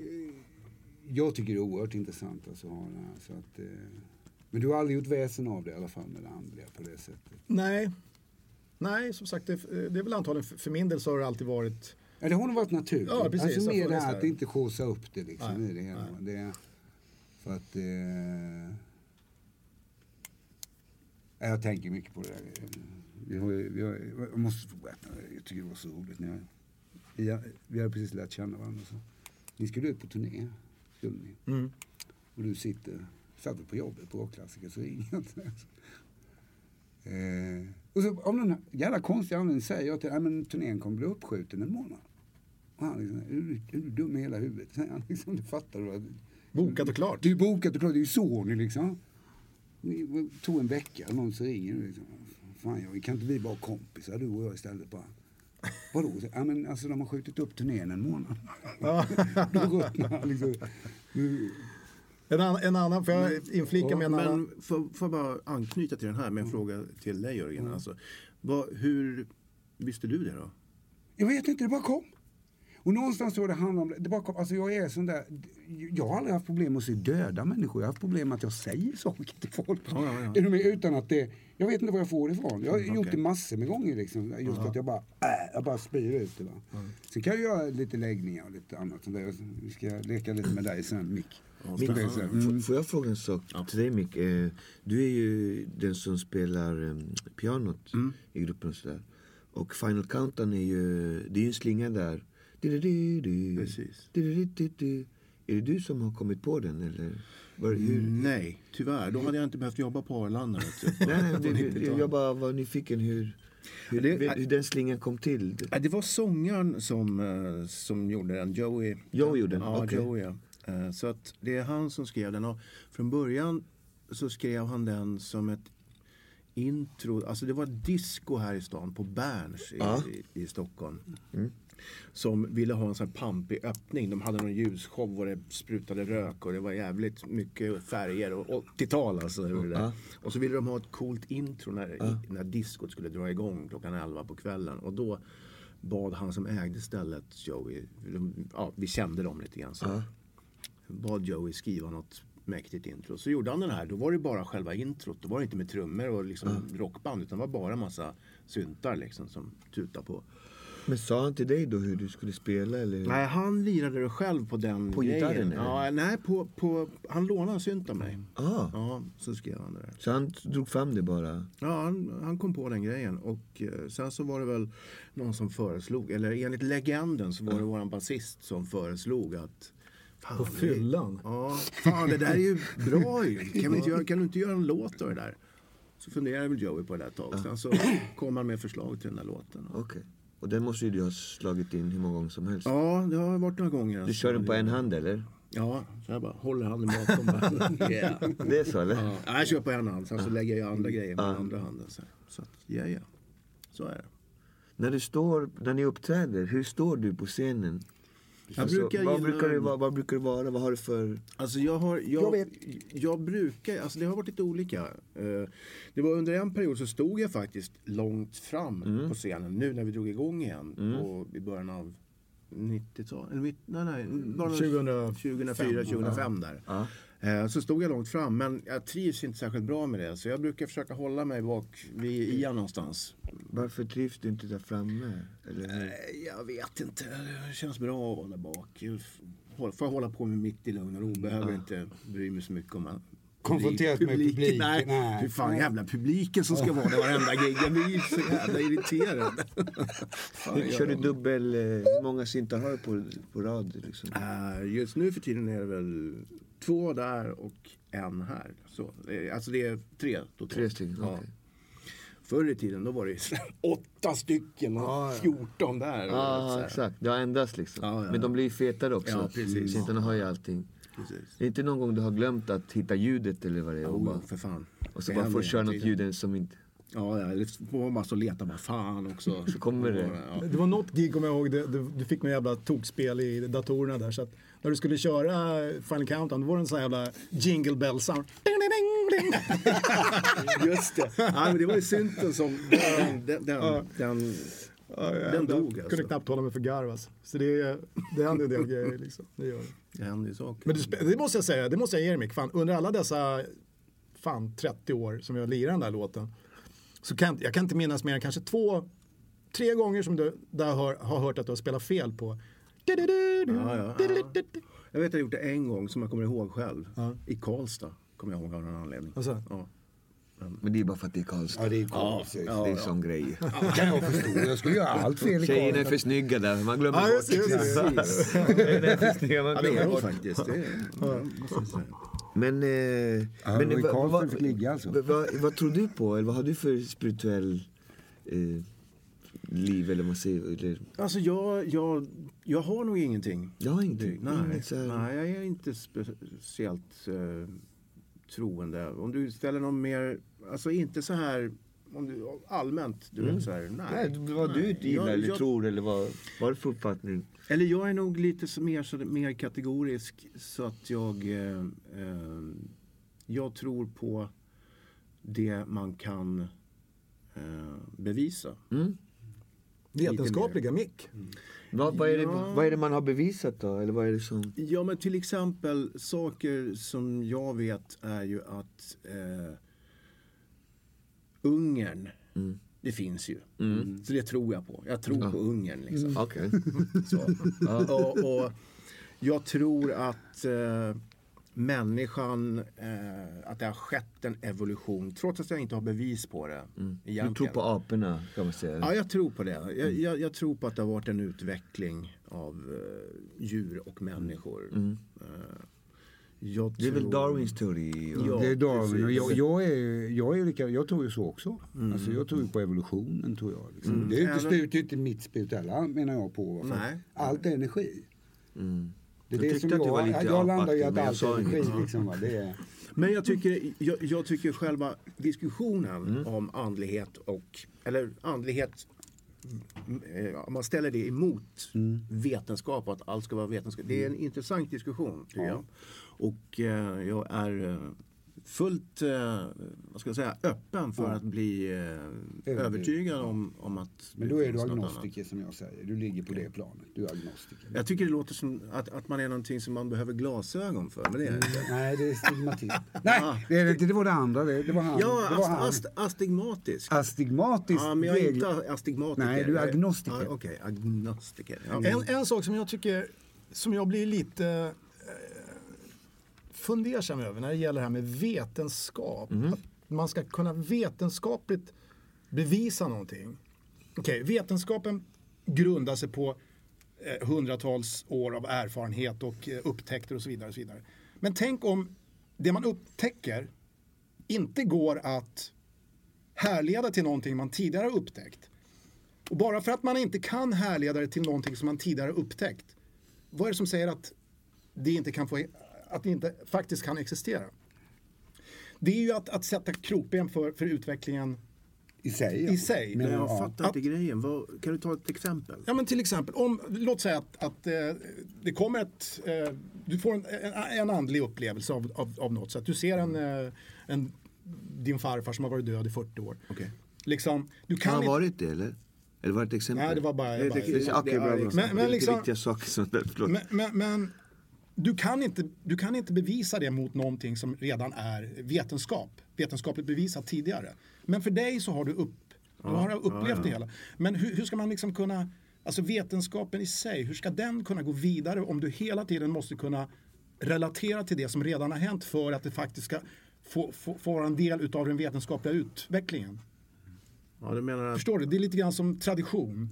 jag tycker det är oerhört intressant alltså, så att eh, men du har aldrig gjort väsen av det i alla fall med det andliga på det sättet. Nej. Nej, som sagt, det, det är väl antagligen för min del så har det alltid varit. Ja, det har nog varit naturligt. Ja, precis. Alltså mer det här att inte skjutsa upp det liksom. Nej, i det hela. Det är för att eh, jag tänker mycket på det där. Vi har, vi har, jag måste få berätta, jag tycker det var så roligt. När jag, jag, vi har precis lärt känna varandra. Så. Ni skulle ut på turné, skulle ni. Mm. Och du sitter, satt på jobbet på klassiker så ringer jag inte. Eh, och så av den här jävla konstiga anledningen säger jag till honom att turnén kommer bli uppskjuten en månad. Och han liksom, är du, är du dum i hela huvudet? Så han liksom, du fattar du. Bokat och klart. Det är bokat och klart, det är ju så ni liksom. Ni tog en vecka, någon så ringer du liksom. Fan, jag, kan inte vi bara kompisar, du och jag istället bara. Vadå? Ja, men alltså de har skjutit upp turnén en månad. Ja. Då ruttnar han liksom. Nu, En, an, en annan, för jag inflika med en men annan. För, för bara anknyta till den här med en mm. fråga till dig, Jörgen. Mm. Alltså, vad, hur visste du det då? Jag vet inte, det bara kom. Och någonstans så det handlar om det. Det bara kom. Alltså jag är sån där, jag har aldrig haft problem med att se döda människor. Jag har haft problem med att jag säger saker till folk. Ja, ja, ja. Är du med? Utan att det, jag vet inte vad jag får ifrån. Jag har mm, gjort okay. det massor med gånger liksom. Just ja. Att jag bara, äh, jag bara spyr ut det va. Mm. Sen kan jag göra lite läggningar och lite annat. Vi ska leka lite med dig sen, Mick. Min, mm. Får jag fråga en sak till dig, Mick? Du är ju den som spelar pianot mm. i gruppen och sådär. Och Final Countdown är ju, det är ju en slinga där. Precis. Är det du som har kommit på den? Eller? Var, hur? Nej, tyvärr. Då hade jag inte behövt jobba på Arlanda. Nej, det, det, jag bara var nyfiken hur... Hur, det, hur den slingan kom till? Det var sångaren som, som gjorde den. Joey. Joey gjorde den? Ja, okay. Joey, ja. Så att det är han som skrev den och från början så skrev han den som ett intro, alltså det var disco här i stan på Berns i, ah. i, i Stockholm mm. som ville ha en sån här pampig öppning, de hade någon ljusshow och det sprutade rök och det var jävligt mycket färger och åttiotal alltså det där. Ah. Och så ville de ha ett coolt intro när, ah. när discot skulle dra igång klockan elva på kvällen och då bad han som ägde stället Joey, de, ja, vi kände dem lite grann så ah. bad Joey skriva något mäktigt intro. Så gjorde han den här. Då var det bara själva introt. Då var det inte med trummor och liksom mm. rockband. Utan det var bara en massa syntar liksom som tutar på. Men sa han till dig då hur du skulle spela? Eller? Nej, han lirade det själv på den på grejen. Gitarren, ja, nej, på, på, han lånade en synt av mig. Ah. Ja, så skrev han det där. Så han drog fram det bara? Ja, han, han kom på den grejen. Och eh, sen så var det väl någon som föreslog. Eller enligt legenden så var det mm. våran basist som föreslog att fan, på fyllan. Ja, fan det där är ju bra ju. Kan, inte göra, kan du inte göra en låt av det där? Så funderade väl Joey på det där taget. Sen så kom han med förslag till den där låten. Okej. Okay. Och den måste ju du ha slagit in hur många gånger som helst. Ja, det har varit några gånger. Du kör den på en hand eller? Ja, så jag bara håller handen bakom. yeah. Det är så eller? Ja, jag kör på en hand. Sen så lägger jag andra grejer med ja. andra handen. Så, så att, ja, ja. Så är det. När du står, när ni uppträder, hur står du på scenen? Alltså, brukar vad, gilla... brukar det, vad, vad brukar det vara? Vad har du för... Alltså jag har... Jag, jag, vet. jag brukar... Alltså det har varit lite olika. Uh, det var under en period så stod jag faktiskt långt fram mm. på scenen. Nu när vi drog igång igen. Mm. Och i början av nittiotalet... Eller mitt... Nej, nej. tjugohundrafyra tjugohundrafem där. Ja. Uh, så stod jag långt fram. Men jag trivs inte särskilt bra med det. Så jag brukar försöka hålla mig bak vid Ian någonstans. Varför trivs du inte där framme? Eller? Jag vet inte. Det känns bra att hålla bak. Får jag hålla på med mitt i lugn och ro. Behöver ah. inte bry mig så mycket om man... Konfronterat publik, med publiken. Nej, nej. Hur fan jävla publiken som ska vara där varenda gig. Jag blir så jävla irriterad. fan, kör du dubbel... Hur många syntar har du på, på rad? Liksom? Uh, just nu för tiden är det väl två där och en här. Så, alltså det är tre. Då tre stycken, ja. Okay. Förr i tiden då var det åtta stycken och ah, fjorton där. Ja, ah, exakt. Det har ändrats liksom. Ah, ja. Men de blir ju fetare också. Ja, precis. Syntarna har ju allting. Precis. Det är inte någon gång du har glömt att hitta ljudet eller vad det är. Oh, och bara, för fan. Och så det bara får köra något ljud som inte... Ja, ja. Får man så leta bara fan också. Så kommer det. Ja. Det var något gig om jag ihåg. Du, du fick någon jävla tokspel i datorerna där. Så att när du skulle köra Final Countdown då var det en sån jävla jingle bell sound. Just det. Ja, men det var ju synten som den, den, den, den Ja, jag den dog alltså. Kunde knappt hålla mig för garv alltså. Så det, det händer ju en del grejer liksom. Det gör det. Det händer ju saker. Men det, det måste jag säga, det måste jag ge dig Mick. Fan, under alla dessa fan trettio år som jag lirar den där låten så kan jag kan inte minnas mer än kanske två, tre gånger som du där har, har hört att du har spelat fel på. Ja, ja, ja. Jag vet att jag gjort det en gång som jag kommer ihåg själv. Ja. I Karlstad kommer jag ihåg av någon anledning. Alltså. Ja. Men det är bara för att det är Karlstad. Ja, det är Karlstad. Ja, det är ja, sån ja. Grej. Ja, kan jag förstå. Jag skulle göra allt fel i Karlstad. Tjejerna är för snygga där. Man glömmer ja, bort. Precis. Tjejerna är för snygga. Man glömmer ja, det bort. Faktiskt. Det är, ja, måste säga. Men, eh, ja, men vad, vad, ligga, alltså. vad, vad tror du på? Eller vad har du för spirituell eh, liv? Eller vad säger, eller? Alltså jag, jag, jag har nog ingenting. Jag har ingenting. Nej, inget, nej jag är inte speciellt... Eh, troende. Om du ställer någon mer, alltså inte så här om du, allmänt, du mm. vet så här nej, nej vad nej, du gillar jag, eller jag, tror eller vad, vad är för uppfattning? Eller jag är nog lite så mer, så, mer kategorisk så att jag eh, eh, jag tror på det man kan eh, bevisa. Mm. Vetenskapliga mick. Mm. Va, vad, är det, ja. vad är det man har bevisat då? Eller vad är det som... Ja men till exempel saker som jag vet är ju att eh, Ungern mm. det finns ju. Mm. Så det tror jag på. Jag tror ja. på Ungern liksom. Mm. Okej. Okay. ja. och, och jag tror att eh, människan eh, att det har skett en evolution trots att jag inte har bevis på det. Mm. Du tror på aporna kan man säga. Ja, jag tror på det. Jag, mm. jag, jag tror på att det har varit en utveckling av eh, djur och människor. Mm. Eh, jag det tror... är väl Darwins teori? Ja, ja, det är Darwin. Jag, jag, är, jag, är lika, jag tror ju så också. Mm. Alltså, jag tror ju på evolutionen tror jag. Liksom. Mm. Det är inte stut ut i mitt spirituella menar jag på. Nej. Allt är energi. Mm. Det är jag det som jag, var lite jag landar i att allt är energi liksom, va? Det är... Men jag tycker, jag, jag tycker själva diskussionen mm. om andlighet och, eller andlighet om man ställer det emot mm. vetenskap och att allt ska vara vetenskap. Det är en intressant diskussion tycker ja. jag. Och eh, jag är fullt eh, vad ska jag säga, öppen för ja. att bli eh, övertygad om, om att... Men då är du agnostiker som jag säger. Du ligger på okay. det planet. Du är agnostiker. Jag tycker det låter som att, att man är någonting som man behöver glasögon för. Men det är mm, det. Nej, det är stigmatiskt. Nej, ah, det, är, det var det andra. Det, det var han. Ja, det var ast, han. Ast, astigmatisk. Astigmatisk. Ja, men jag är inte astigmatiker. Nej, du är agnostiker. Ah, Okej, okay. agnostiker. Ja. En, en sak som jag tycker som jag blir lite... funderar över när det gäller det här med vetenskap. Mm. Att man ska kunna vetenskapligt bevisa någonting. Okej, okay, vetenskapen grundar sig på eh, hundratals år av erfarenhet och eh, upptäckter och så, vidare och så vidare. Men tänk om det man upptäcker inte går att härleda till någonting man tidigare har upptäckt. Och bara för att man inte kan härleda det till någonting som man tidigare upptäckt. Vad är det som säger att det inte kan få... att det inte faktiskt kan existera. Det är ju att, att sätta krokben för, för utvecklingen i sig. I sig. Men jag ja. fattar inte grejen. Vad, kan du ta ett exempel? Ja, men till exempel, om, låt säga att, att eh, det kommer ett... Eh, du får en, en, en andlig upplevelse av, av, av något. Så att du ser en, eh, en, din farfar som har varit död i fyrtio år. Okay. Liksom, du kan han ha varit det, eller? Eller var det ett exempel? Nej, det var bara... Det, bara, det, det, okay, bra, bra. Men, men liksom... Det är saker som... Men... men, men Du kan, inte, du kan inte bevisa det mot någonting som redan är vetenskap. Vetenskapligt bevisat tidigare. Men för dig så har du, upp, ja, du har upplevt ja, ja. det hela. Men hur, hur ska man liksom kunna... Alltså vetenskapen i sig, hur ska den kunna gå vidare om du hela tiden måste kunna relatera till det som redan har hänt för att det faktiskt ska få, få, få vara en del utav den vetenskapliga utvecklingen? Ja, det menar jag. Förstår du? Det är lite grann som tradition.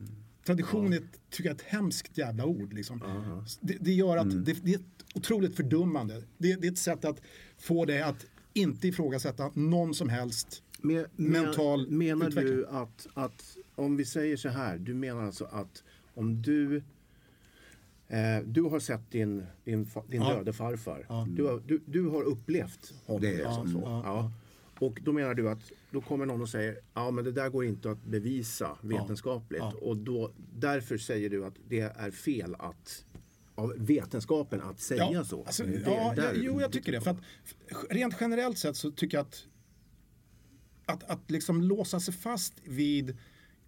Tradition ja. är ett, tycker jag, ett hemskt jävla ord. Liksom. Ja. Det, det gör att... Mm. Det, det, otroligt fördummande. Det, det är ett sätt att få dig att inte ifrågasätta någon som helst men, mental men, menar utveckling. Menar du att, att om vi säger så här, du menar alltså att om du eh, du har sett din, din, din ja. döde farfar. Ja. Du, har, du, du har upplevt honom. Det är ja, så. Ja. Ja. Och då menar du att då kommer någon och säger ja men det där går inte att bevisa vetenskapligt. Ja. Ja. Och då, därför säger du att det är fel att av vetenskapen att säga ja, så. Alltså, det, ja, där, jo, jag tycker det. För att rent generellt sett så tycker jag att att, att liksom låsa sig fast vid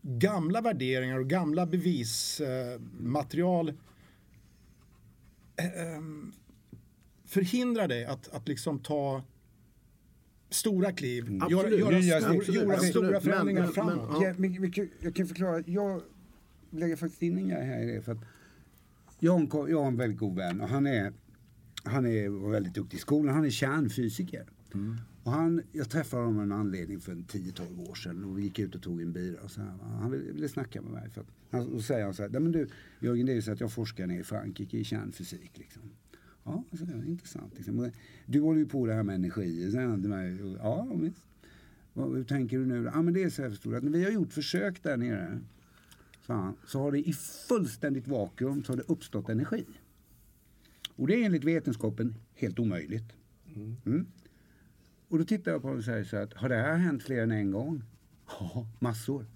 gamla värderingar och gamla bevismaterial eh, eh, förhindrar dig att, att liksom ta stora kliv, mm. göra, göra, ja, stor, absolut, göra absolut. stora förändringar men, framåt. Men, ja. jag, men, jag kan förklara, jag lägger faktiskt in en grej här i det för att jag har en väldigt god vän och han är han är väldigt duktig i skolan, han är kärnfysiker. Mm. Och han, jag träffade honom av en anledning för tio tolv år sedan och vi gick ut och tog en bira och så här, han ville, ville snacka med mig för att, han, och säger han så här, men du Jörgen, det är ju så att jag forskar ner i Frankrike i kärnfysik liksom. Ja, så är det intressant liksom. Du håller ju på det här med energi, säger han till mig. Ja, visst. Hur tänker du nu? Ja, men det är så här förstår att när vi har gjort försök där nere så, han, så har det i fullständigt vakuum så har det uppstått energi. Och det är enligt vetenskapen helt omöjligt. Mm. Mm. Och då tittar jag på honom och säger så att har det här hänt fler än en gång? Ja, massor.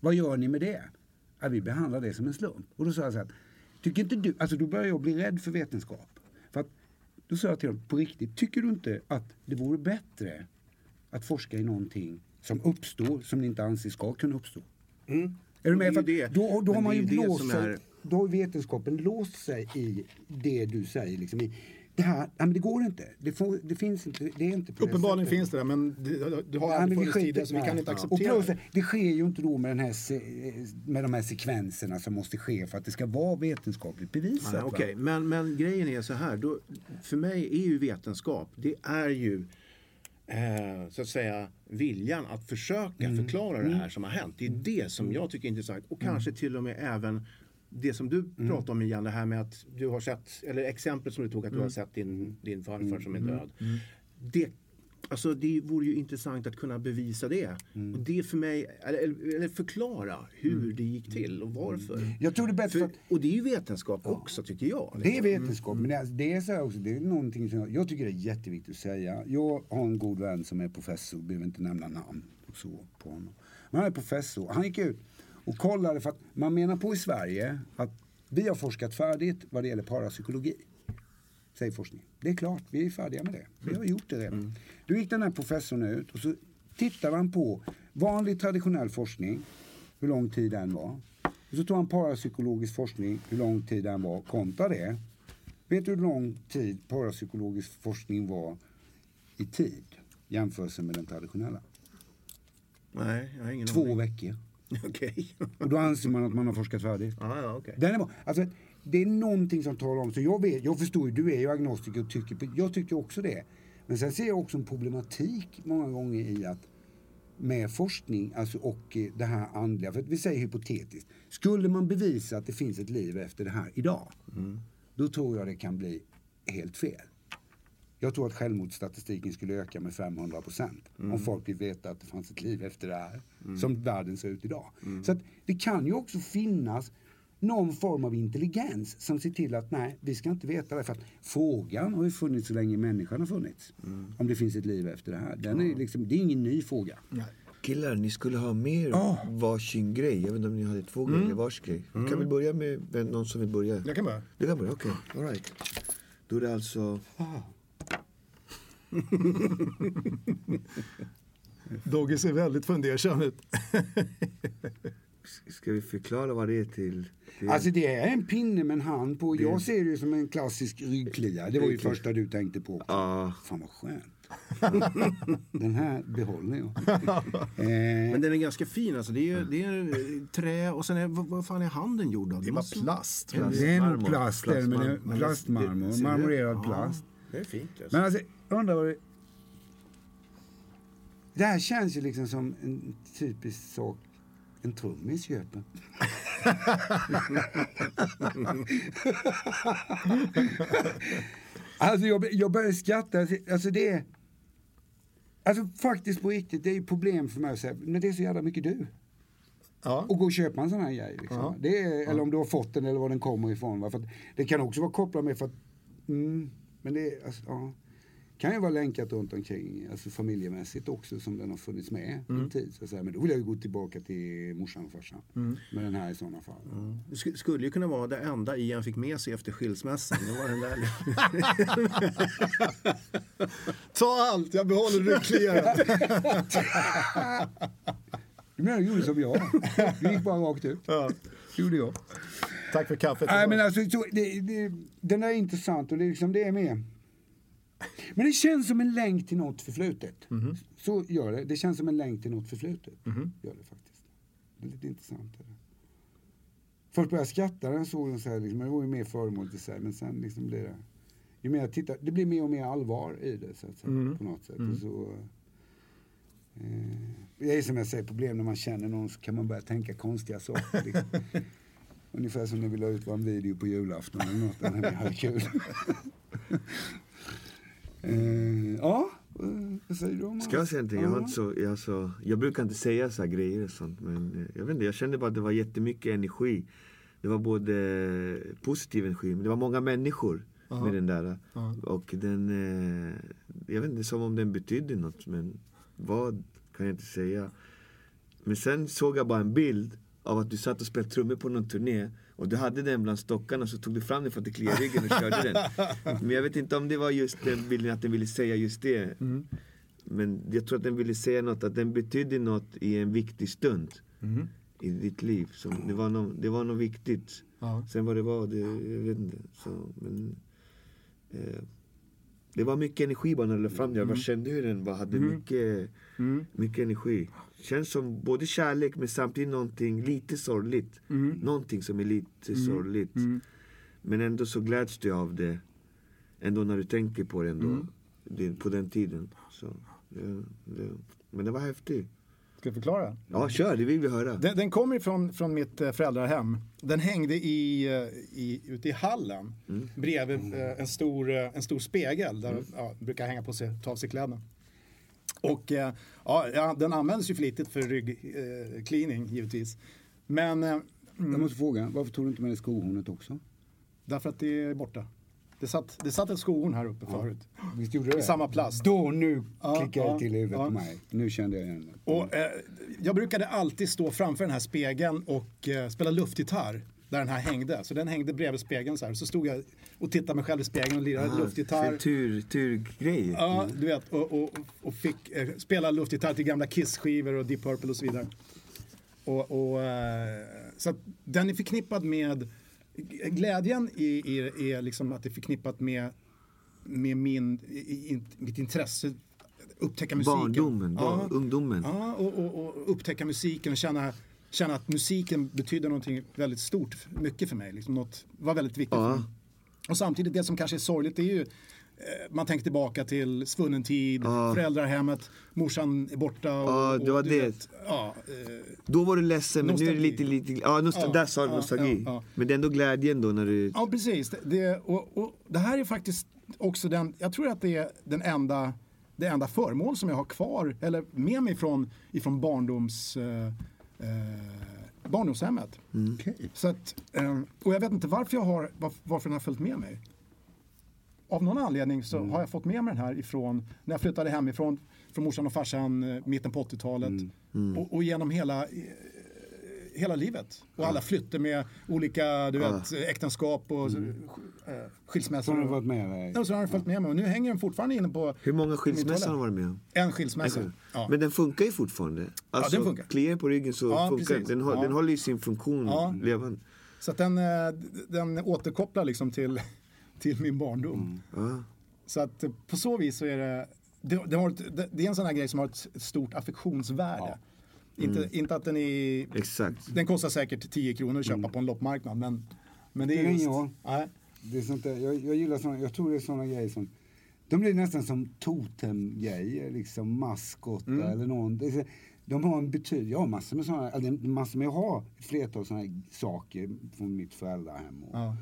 Vad gör ni med det? Ja, vi behandlar det som en slump. Och då sa jag så att tycker inte du, alltså då börjar jag bli rädd för vetenskap. För att då sa jag till honom på riktigt, tycker du inte att det vore bättre att forska i någonting som uppstår som ni inte anser ska kunna uppstå? Mm. Är du med? För det. Då, då har man ju blåst sig, då har vetenskapen låst sig i det du säger liksom i det här, nej men det går inte. Det, får, det finns inte, det är inte på uppenbarligen det finns det där, men du har ja, aldrig funnits tid så vi kan inte acceptera och plus, det. Det sker ju inte då med, den här, med de här sekvenserna som måste ske för att det ska vara vetenskapligt bevisat. Ja, okej, okay. men, men grejen är så här, då, för mig är ju vetenskap, det är ju eh, så att säga viljan att försöka mm. förklara mm. det här som har hänt. Det är det som jag tycker är intressant och mm. kanske till och med även det som du mm. pratade om igen, det här med att du har sett, eller exemplet som du tog att mm. du har sett din, din farfar mm. som är död. Mm. Det, alltså det vore ju intressant att kunna bevisa det. Mm. Och det för mig, eller, eller förklara hur mm. det gick till och varför. Jag tror det är bättre för, för, och det är ju vetenskap ja. också tycker jag. Liksom. Det är vetenskap, mm. men det är, det är så här också, det är någonting som jag, jag tycker det är jätteviktigt att säga. Jag har en god vän som är professor, behöver inte nämna namn och så på honom. Men han är professor, han gick ut och kollade för att man menar på i Sverige att vi har forskat färdigt vad det gäller parapsykologi. Säger forskningen. Det är klart, vi är färdiga med det. Vi har gjort det redan. Mm. Då gick den här professorn ut och så tittade han på vanlig traditionell forskning, hur lång tid den var. Och så tog han parapsykologisk forskning, hur lång tid den var, kontra det. Vet du hur lång tid parapsykologisk forskning var i tid jämfört med den traditionella? Nej, jag har ingen Två aning. veckor. Okay. Och då anser man att man har forskat färdigt. Ah, ja, okay. Den är bra. Alltså, det är någonting som talar om. Så jag, vet, jag förstår ju, du är ju agnostiker och tycker, jag tycker också det. Men sen ser jag också en problematik många gånger i att med forskning alltså, och det här andliga. För att vi säger hypotetiskt. Skulle man bevisa att det finns ett liv efter det här idag. Mm. Då tror jag det kan bli helt fel. Jag tror att självmordsstatistiken skulle öka med fem hundra procent mm. om folk vill veta att det fanns ett liv efter det här mm. som världen ser ut idag. Mm. Så att det kan ju också finnas någon form av intelligens som ser till att nej, vi ska inte veta det för att frågan har ju funnits så länge människan har funnits. Mm. Om det finns ett liv efter det här. Den är liksom, det är ingen ny fråga. Nej. Killar, ni skulle ha mer oh. varsin grej. Jag vet inte om ni hade två mm. grejer, vars grej. Mm. Kan vi börja med någon som vill börja? Jag kan börja. Du kan börja, okej. Okay. All right. Då är det alltså... Oh. Dogge ser väldigt fundersam ut. Ska vi förklara vad det är till, till? Alltså det är en pinne med en hand på. Jag ser det ju som en klassisk ryggklia. Det var ju okay. första du tänkte på också. Ah. Fan vad skönt. Den här behåller jag. Men den är ganska fin alltså. Det är, det är trä och sen är, vad, vad fan är handen gjord av? Det är bara plast. plast. Det är nog plast. Plastmarmor. Plastmarmor. Marmorerad plast. Det är fint alltså. Men alltså, jag undrar vad det... Det här känns ju liksom som en typisk sak. En trummis köper. Alltså jag, jag börjar skratta. Alltså det är... Alltså faktiskt på riktigt, det är ju problem för mig att säga. Men det är så jävla mycket du. Ja. Och gå och köpa en sån här grej liksom. Ja. Det är, eller om du har fått den eller var den kommer ifrån. Va? För att det kan också vara kopplat med för att... Mm, men det är... Alltså, ja. Kan ju vara länkat runt omkring, alltså familjemässigt också, som den har funnits med mm. en tid. Så att säga. Men då vill jag ju gå tillbaka till morsan och farsan. Mm. Med den här i sådana fall. Mm. Det sk- skulle ju kunna vara det enda Ian fick med sig efter skilsmässan. Det var den där. Ta allt, jag behåller ryckligare. Men jag gjorde som jag. Jag gick bara rakt ut. Ja. Gjorde jag. Tack för kaffet. Nej, men alltså, det, det, den är intressant och det, liksom, det är med. Men det känns som en länk till något förflutet. Mm-hmm. Så gör det. Det känns som en länk till något förflutet. Mm-hmm. Gör det faktiskt. Det är lite intressant. Först började jag skratta när jag såg den så här. Liksom, det var ju mer föremål till sig. Men sen liksom blir det... Ju mer jag tittar, det blir mer och mer allvar i det. Så att säga, mm. På något sätt. Mm. Och så... Det är som jag säger, problem när man känner någon så kan man börja tänka konstiga saker liksom. Ungefär som när vi la ut en video på julafton eller något, den här var kul. uh, ja, vad säger du om? Ska jag säga någonting? Jag, var inte så, jag, så, jag brukar inte säga så här grejer och sånt, men jag vet inte, jag kände bara att det var jättemycket energi. Det var både positiv energi, men det var många människor. Uh-huh. Med den där. Uh-huh. Och den, jag vet inte, som om den betydde något, men vad kan jag inte säga. Men sen såg jag bara en bild av att du satt och spelade trummor på någon turné och du hade den bland stockarna, så tog du fram den för att det kliade ryggen och körde den. Men jag vet inte om det var just den bilden, att den ville säga just det. Mm. Men jag tror att den ville säga något, att den betydde något i en viktig stund. Mm. I ditt liv. Så det, var någon, det var något viktigt. Ja. Sen vad det var, det, jag vet inte. Så, men... Eh, det var mycket energi bara när jag lade fram det. Jag bara kände hur den bara hade mm. mycket, mm. mycket energi. Känns som både kärlek men samtidigt någonting lite sorgligt. Mm. Någonting som är lite mm. sorgligt. Mm. Men ändå så gläds du av det. Ändå när du tänker på det ändå. Mm. Det, på den tiden. Så, det, det. Men det var häftigt. Ska jag förklara? Ja, kör. Det vill vi höra. Den, den kommer ifrån, från mitt föräldrahem. Den hängde i, i, ute i hallen. Mm. Bredvid eh, en, stor, en stor spegel. Där mm. ja, brukar hänga på sig, ta av sig kläderna. Och eh, ja, den används ju flitigt för ryggcleaning, eh, givetvis. Men... Eh, mm. Jag måste fråga, varför tog du inte med det skohornet också? Därför att det är borta. Det satt, det satt ett skohorn här uppe förut. Visst gjorde det? I samma plats. Då nu ja, klickade ja, det till huvudet ja. På mig. Nu kände jag igen det. Och, eh, jag brukade alltid stå framför den här spegeln och eh, spela luftgitarr. Där den här hängde. Så den hängde bredvid spegeln så här. Så stod jag och tittade mig själv i spegeln och lirade ah, luftgitarr. Tur, tur grej. Ja, du vet. Och, och, och fick eh, spela luftgitarr till gamla Kiss-skivor och Deep Purple och så vidare. Och, och, eh, så att den är förknippad med... Glädjen är, är, är liksom att det är förknippat med, med min, in, mitt intresse upptäcka musiken. Barndomen, barn, ja. Ungdomen. Ja, och, och, och upptäcka musiken och känna, känna att musiken betyder någonting väldigt stort, mycket för mig. Liksom något var väldigt viktigt ja. För mig. Och samtidigt det som kanske är sorgligt är ju man tänker tillbaka till svunnen tid, ja. Föräldrahemmet, morsan är borta och, ja, det var och, det. Vet, ja, eh, då var du ledsen, men nostalgi. Nu är det lite, lite ja, nostalgi, ja, där sa du ja, nostalgi. Ja, ja. Men det är ändå glädjen då när du... Ja, precis. Det, det, och, och, det här är faktiskt också den, jag tror att det är den enda, det enda föremål som jag har kvar, eller med mig från, ifrån barndoms... Eh, barndomshemmet. Mm. Så att, eh, och jag vet inte varför jag har, var, varför den har följt med mig. Av någon anledning så mm. har jag fått med mig den här ifrån när jag flyttade hemifrån från morsan och farsan mitten på åttiotalet mm. Mm. Och, och genom hela hela livet och ja. Alla flytter med olika du vet, ja. Äktenskap och mm. skilsmässor. Har du varit med dig? Ja, så har jag följt med mig och nu hänger den fortfarande inne på. Hur många skilsmässor har du varit med? En skilsmässa. Okay. Ja. Men den funkar ju fortfarande. Alltså, ja, den funkar. Kliar på ryggen så ja, funkar den. Den, ja. Den håller ju sin funktion ja. Levande. Så att den den återkopplar liksom till till min barndom. Mm. Ah. Så att på så vis så är det det, det, har ett, det, det är en sån här grej som har ett stort affektionsvärde. Ja. Mm. Inte, inte att den är... Exakt. Den kostar säkert tio kronor att köpa mm. på en loppmarknad, men, men det är ju... Ja, ja. Det är sånt där, jag, jag gillar såna, jag tror det är såna grejer som... De blir nästan som totemgrejer, liksom maskotta mm. eller någon... De har en betydelse, jag har massor med såna... Alltså, massor med, jag har ett flertal såna här saker från mitt föräldrahem och... Ja.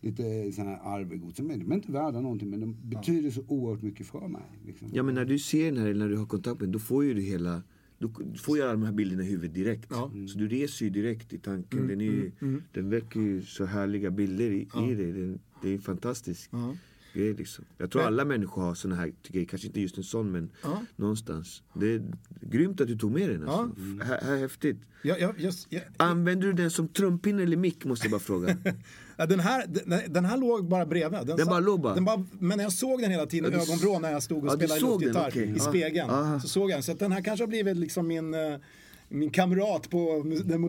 Lite sån här arvegods som är, de är inte värda någonting, men de betyder så oerhört mycket för mig. Liksom. Ja, men när du ser den här, när du har kontakt med den, då får ju du hela, då får jag alla de här bilderna i huvudet direkt. Ja. Mm. Så du reser ju direkt i tanken. Mm, den, är, mm, mm. den väcker ju så härliga bilder i, ja. I dig. Den, det är ju fantastisk ja. Grej liksom. Jag tror men, alla människor har såna här grejer, kanske inte just en sån, men ja. Någonstans. Det är grymt att du tog med den alltså. Ja. Mm. H- här häftigt. Ja, ja, just, ja. Använder du den som trumpinne eller mick, måste jag bara fråga. Den här, den, den här låg bara bredvid. Den, den, bara låg bara. Den bara, men jag såg den hela tiden i ja, ögonbrå när jag stod och ja, spelade luftgitarr okay. i spegeln. Ah. Så såg jag den. Så att den här kanske har blivit liksom min, min kamrat på den.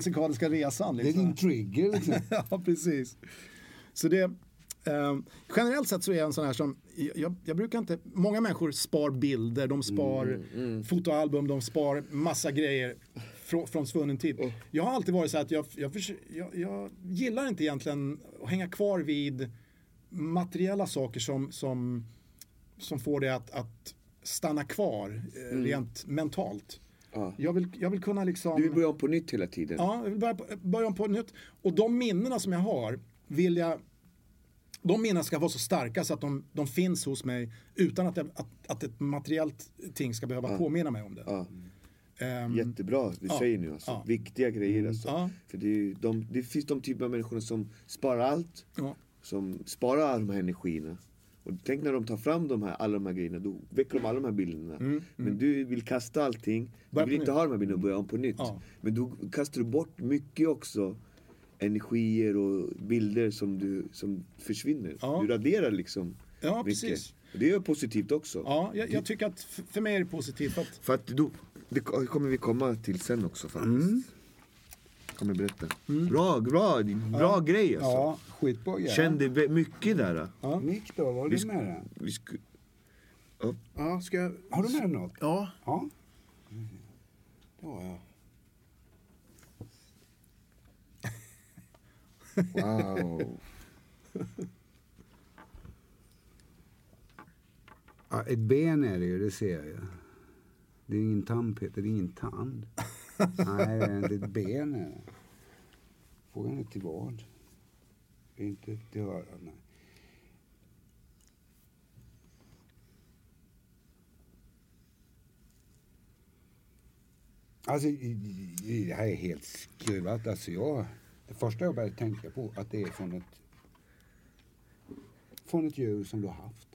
Musikaliska resan liksom. Det är din trigger liksom. Ja, precis. Så det, eh, generellt sett så är jag en sån här som jag, jag brukar inte, många människor spar bilder, de spar mm, mm. fotoalbum, de spar massa grejer fr- från svunnen tid. Oh. Jag har alltid varit så att jag, jag, jag, jag gillar inte egentligen att hänga kvar vid materiella saker som, som, som får det att, att stanna kvar eh, mm. rent mentalt. Ja. Jag, vill, jag vill kunna liksom... Du vill börja om på nytt hela tiden. Ja, jag vill börja, börja om på nytt. Och de minnena som jag har vill jag... De minnena ska vara så starka så att de, de finns hos mig utan att, jag, att, att ett materiellt ting ska behöva ja. påminna mig om det. Ja. Um, Jättebra, du ja. säger nu. Alltså, ja. Viktiga grejer. Alltså. Ja. För det, är de, det finns de typer av människor som sparar allt. Ja. Som sparar alla de här energierna. Och tänk när de tar fram de här, alla de här grejerna, då väcker de alla de här bilderna. Mm, mm. Men du vill kasta allting, du vill inte ha de här bilderna och börja om på nytt. Ja. Men då kastar du bort mycket också energier och bilder som, du, som försvinner. Ja. Du raderar liksom ja, mycket. Precis. Och det är positivt också. Ja, jag, jag tycker att för mig är det positivt. Att... För att då, det kommer vi komma till sen också faktiskt. Mm. Kommer berätta. Mm. Bra, bra, bra ja. grej alltså. Ja, skitbra grej. Kände mycket där. Ja. Nick då, var du vi sk- med den? Vi sk- ja. Ja, ska jag... Har du med något? Ja. Ja. Mm. Då ja. Wow. Ja, ett ben är det ju, det ser jag ju. Det är ingen tand, Peter, det är ingen tand. Nej, det är ett ben här. Frågan är till vad? Inte till hörarna. Alltså, det här är helt skruvat. Alltså, jag... Det första jag började tänka på att det är från ett... Från ett djur som du har haft.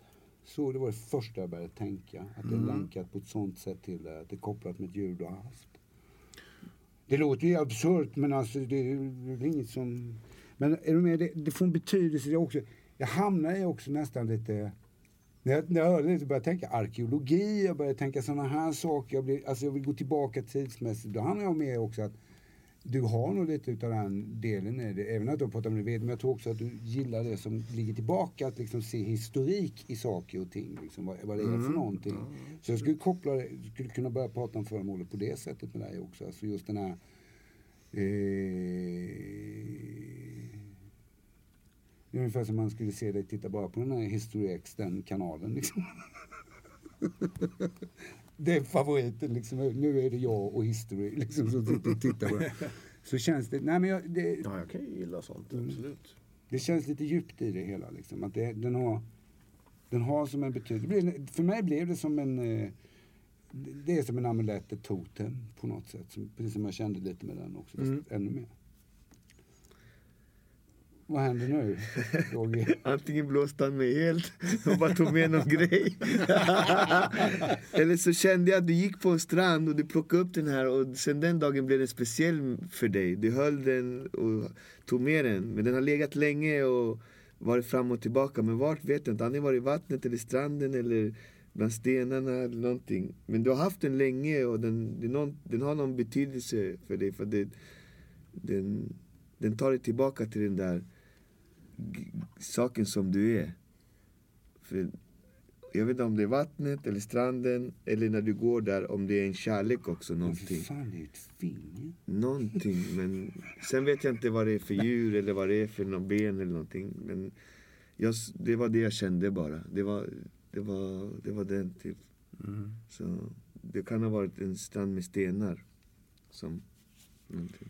Så det var det första jag började tänka. Att det är länkat på ett sånt sätt till att det är kopplat med ett djur du har haft. Det låter ju absurt, men alltså det är inget som... Men är du med? Det, det får en betydelse det också. Jag hamnar ju också nästan lite... När jag, när jag hörde det så började jag tänka arkeologi, jag började tänka sådana här saker. Jag, blir, alltså jag vill gå tillbaka tidsmässigt. Då hamnar jag med också att du har nog lite utav den delen i det. Även att du har pratat om det, men jag tror också att du gillar det som ligger tillbaka. Att liksom se historik i saker och ting. Liksom, vad, vad det är för mm. någonting. Så jag skulle, koppla, skulle kunna börja prata om föremålet på det sättet med dig också. Alltså just den här... Eh, det är ungefär som man skulle se dig titta bara på den här Historiex, den kanalen. Liksom. Det är favoriten liksom. Nu är det jag och history liksom så tittar titta på det. Så känns det. Nej men jag det, ja, jag kan ju gilla sånt mm. absolut. Det känns lite djupt i det hela liksom att det, den har den har som en betydelse. För mig blev det som en det är som en amulett, ett totem på något sätt som precis som jag kände lite med den också mm. ännu mer. Vad händer nu? Antingen blåste han mig helt och bara tog med någon grej. Eller så kände jag att du gick på en strand och du plockade upp den här. Och sen den dagen blev den speciell för dig. Du höll den och tog med den. Men den har legat länge och varit fram och tillbaka. Men vart vet jag inte. Antingen var det i vattnet eller stranden eller bland stenarna eller någonting. Men du har haft den länge och den, den, någon, den har någon betydelse för dig. För det, den... Den tar dig tillbaka till den där g- saken som du är. För jag vet inte om det är vattnet eller stranden. Eller när du går där, om det är en kärlek också. Någonting. Men fan, det är ju ett finger. Någonting, men sen vet jag inte vad det är för djur. Eller vad det är för någon ben eller någonting. Men jag, det var det jag kände bara. Det var, det var, det var den typ. Mm. Så det kan ha varit en strand med stenar. Som någonting.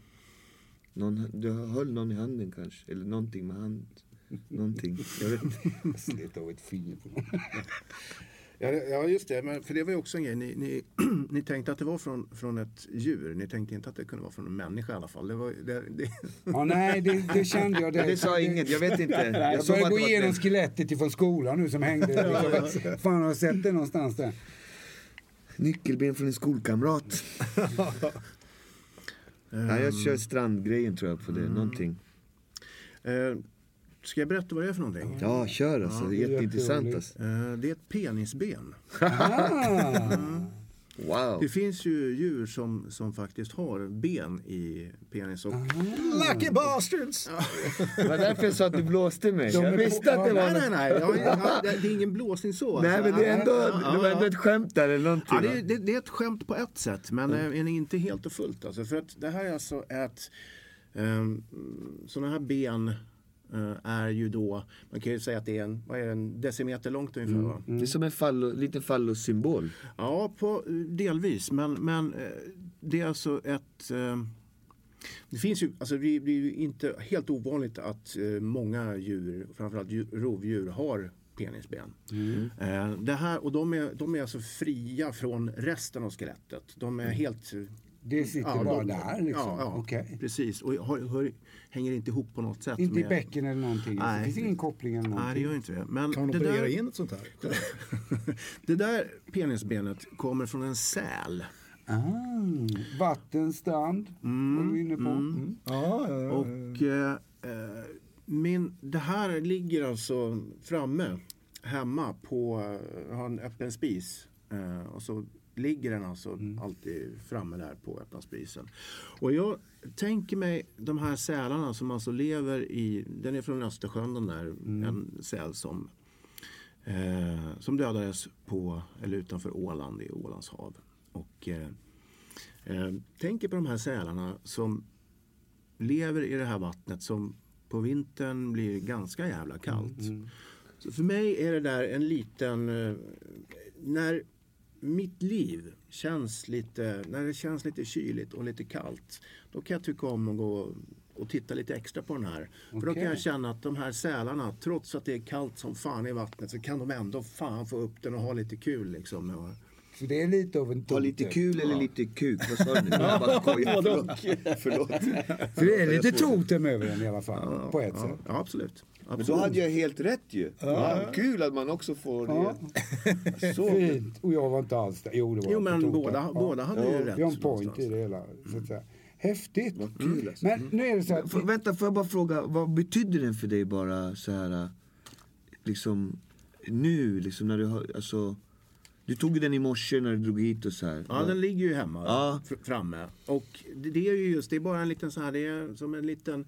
Någon, du höll någon i handen kanske. Eller någonting med hand. Någonting. Jag vet inte. Slet av ett finger på någon. Ja, just det. Men för det var ju också en grej. Ni, ni, ni tänkte att det var från, från ett djur. Ni tänkte inte att det kunde vara från en människa i alla fall. Det var, det, det... Ja, nej, det, det kände jag. Det, ja, det sa inget. Jag vet inte. Jag, jag började gå igenom det. Skelettet ifrån skolan nu som hängde. Ja, ja. Fan, har jag sett det någonstans där? Nyckelben från en skolkamrat. Um, Nej, jag kör strandgrejen tror jag på det. Mm. Någonting. Uh, ska jag berätta vad det är för någonting? Ja, kör alltså. Ja, det är jätteintressant. Alltså. Uh, det är ett penisben. Ah. Wow. Det finns ju djur som, som faktiskt har ben i penis. Och... Ah. Lucky bastards! Det var därför jag sa att du blåste mig. De jag visste på... att det var... Nej, nej, nej. Jag, jag, jag, det är ingen blåsning så. Nej, men det är ändå, det var ändå ett skämt där eller någonting. Ja, det, det, det är ett skämt på ett sätt. Men mm. är inte helt och fullt. Alltså, för att det här är alltså ett... Um, sådana här ben... är ju då, man kan ju säga att det är en, vad är det, en decimeter långt ungefär, mm. va? Mm. Det är som en fallo, liten fallosymbol. Ja, på, delvis, men, men det är alltså ett, det finns ju, alltså det är ju inte helt ovanligt att många djur, framförallt djur, rovdjur, har penisben. Mm. Det här, och de är, de är alltså fria från resten av skelettet. De är helt... Det sitter ja, bara de, där liksom. Ja, ja okay. Precis. Och hör, hör, hänger inte ihop på något sätt. Inte med... i bäcken eller någonting. Nej. Det finns ingen koppling eller någonting. Nej, det gör inte det. Men kan man operera där... in ett sånt här? Det där penisbenet kommer från en säl. Ah, vattenstrand. Mm, vad är du inne på? Mm. Mm. Ah, ja, ja, ja. Och eh, min, det här ligger alltså framme hemma på, har en öppen spis. Eh, och så ligger den alltså mm. alltid framme där på öppnansprisen. Och jag tänker mig de här sälarna som alltså lever i... Den är från Östersjön, den där. Mm. En säl som, eh, som dödades på, eller utanför Åland i Ålands hav. Och eh, eh, tänker på de här sälarna som lever i det här vattnet som på vintern blir ganska jävla kallt. Mm. Så för mig är det där en liten... Eh, när... Mitt liv känns lite, när det känns lite kyligt och lite kallt, då kan jag tycka om att gå och titta lite extra på den här. Okay. För då kan jag känna att de här sälarna, trots att det är kallt som fan i vattnet, så kan de ändå fan få upp den och ha lite kul liksom. Så det är lite av en tomte. Ha lite kul eller ja. Lite kuk, vad sa du? Jag bara skojar, förlåt. förlåt. För det är lite totem över den i alla fall, ja, på ett ja, sätt. Ja, absolut. Absolut. Men då hade jag helt rätt ju. Ja. Ja, kul att man också får ja. Det. Så fint. Och jag var inte alls där. Jo, det var jo men båda, ja. båda hade ja. ju rätt. Jag har en point i det hela. Så att säga. Häftigt. Vad kul mm. alltså. Men mm. nu är det så här. För, vänta, får jag bara fråga. Vad betyder den för dig bara så här. Liksom nu. Liksom när du har. Alltså. Du tog den i morse när du drog hit och så här. Ja, ja. Den ligger ju hemma. Ja. Fr- framme. Och det, det är ju just. Det är bara en liten så här. Det är som en liten.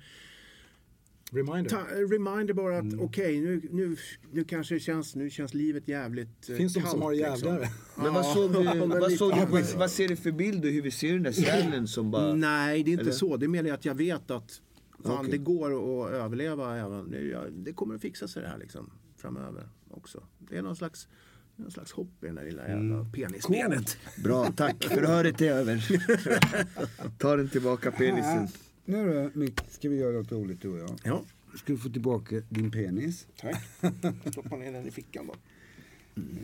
Reminder. Ta, reminder bara att mm. okej, okay, nu, nu, nu kanske det känns, nu känns livet jävligt eh, finns kallt. Finns de som har det jävligare? Liksom. Men vad såg du, vad, såg du vad, vad ser du för bild och hur vi ser den där ställen som bara... Nej, det är inte eller? Så. Det menar att jag vet att fan, okay. det går att överleva även nu. Det kommer att fixa sig det här liksom, framöver också. Det är någon slags... Någon slags hopp i den där lilla jävla mm. penisbenet. Cool. Bra, tack. Förhöret är över. Ta den tillbaka penisen. Nu då, Mick, ska vi göra något roligt du och jag. Ja. Ska du få tillbaka din penis. Tack. Stoppa ner den i fickan då.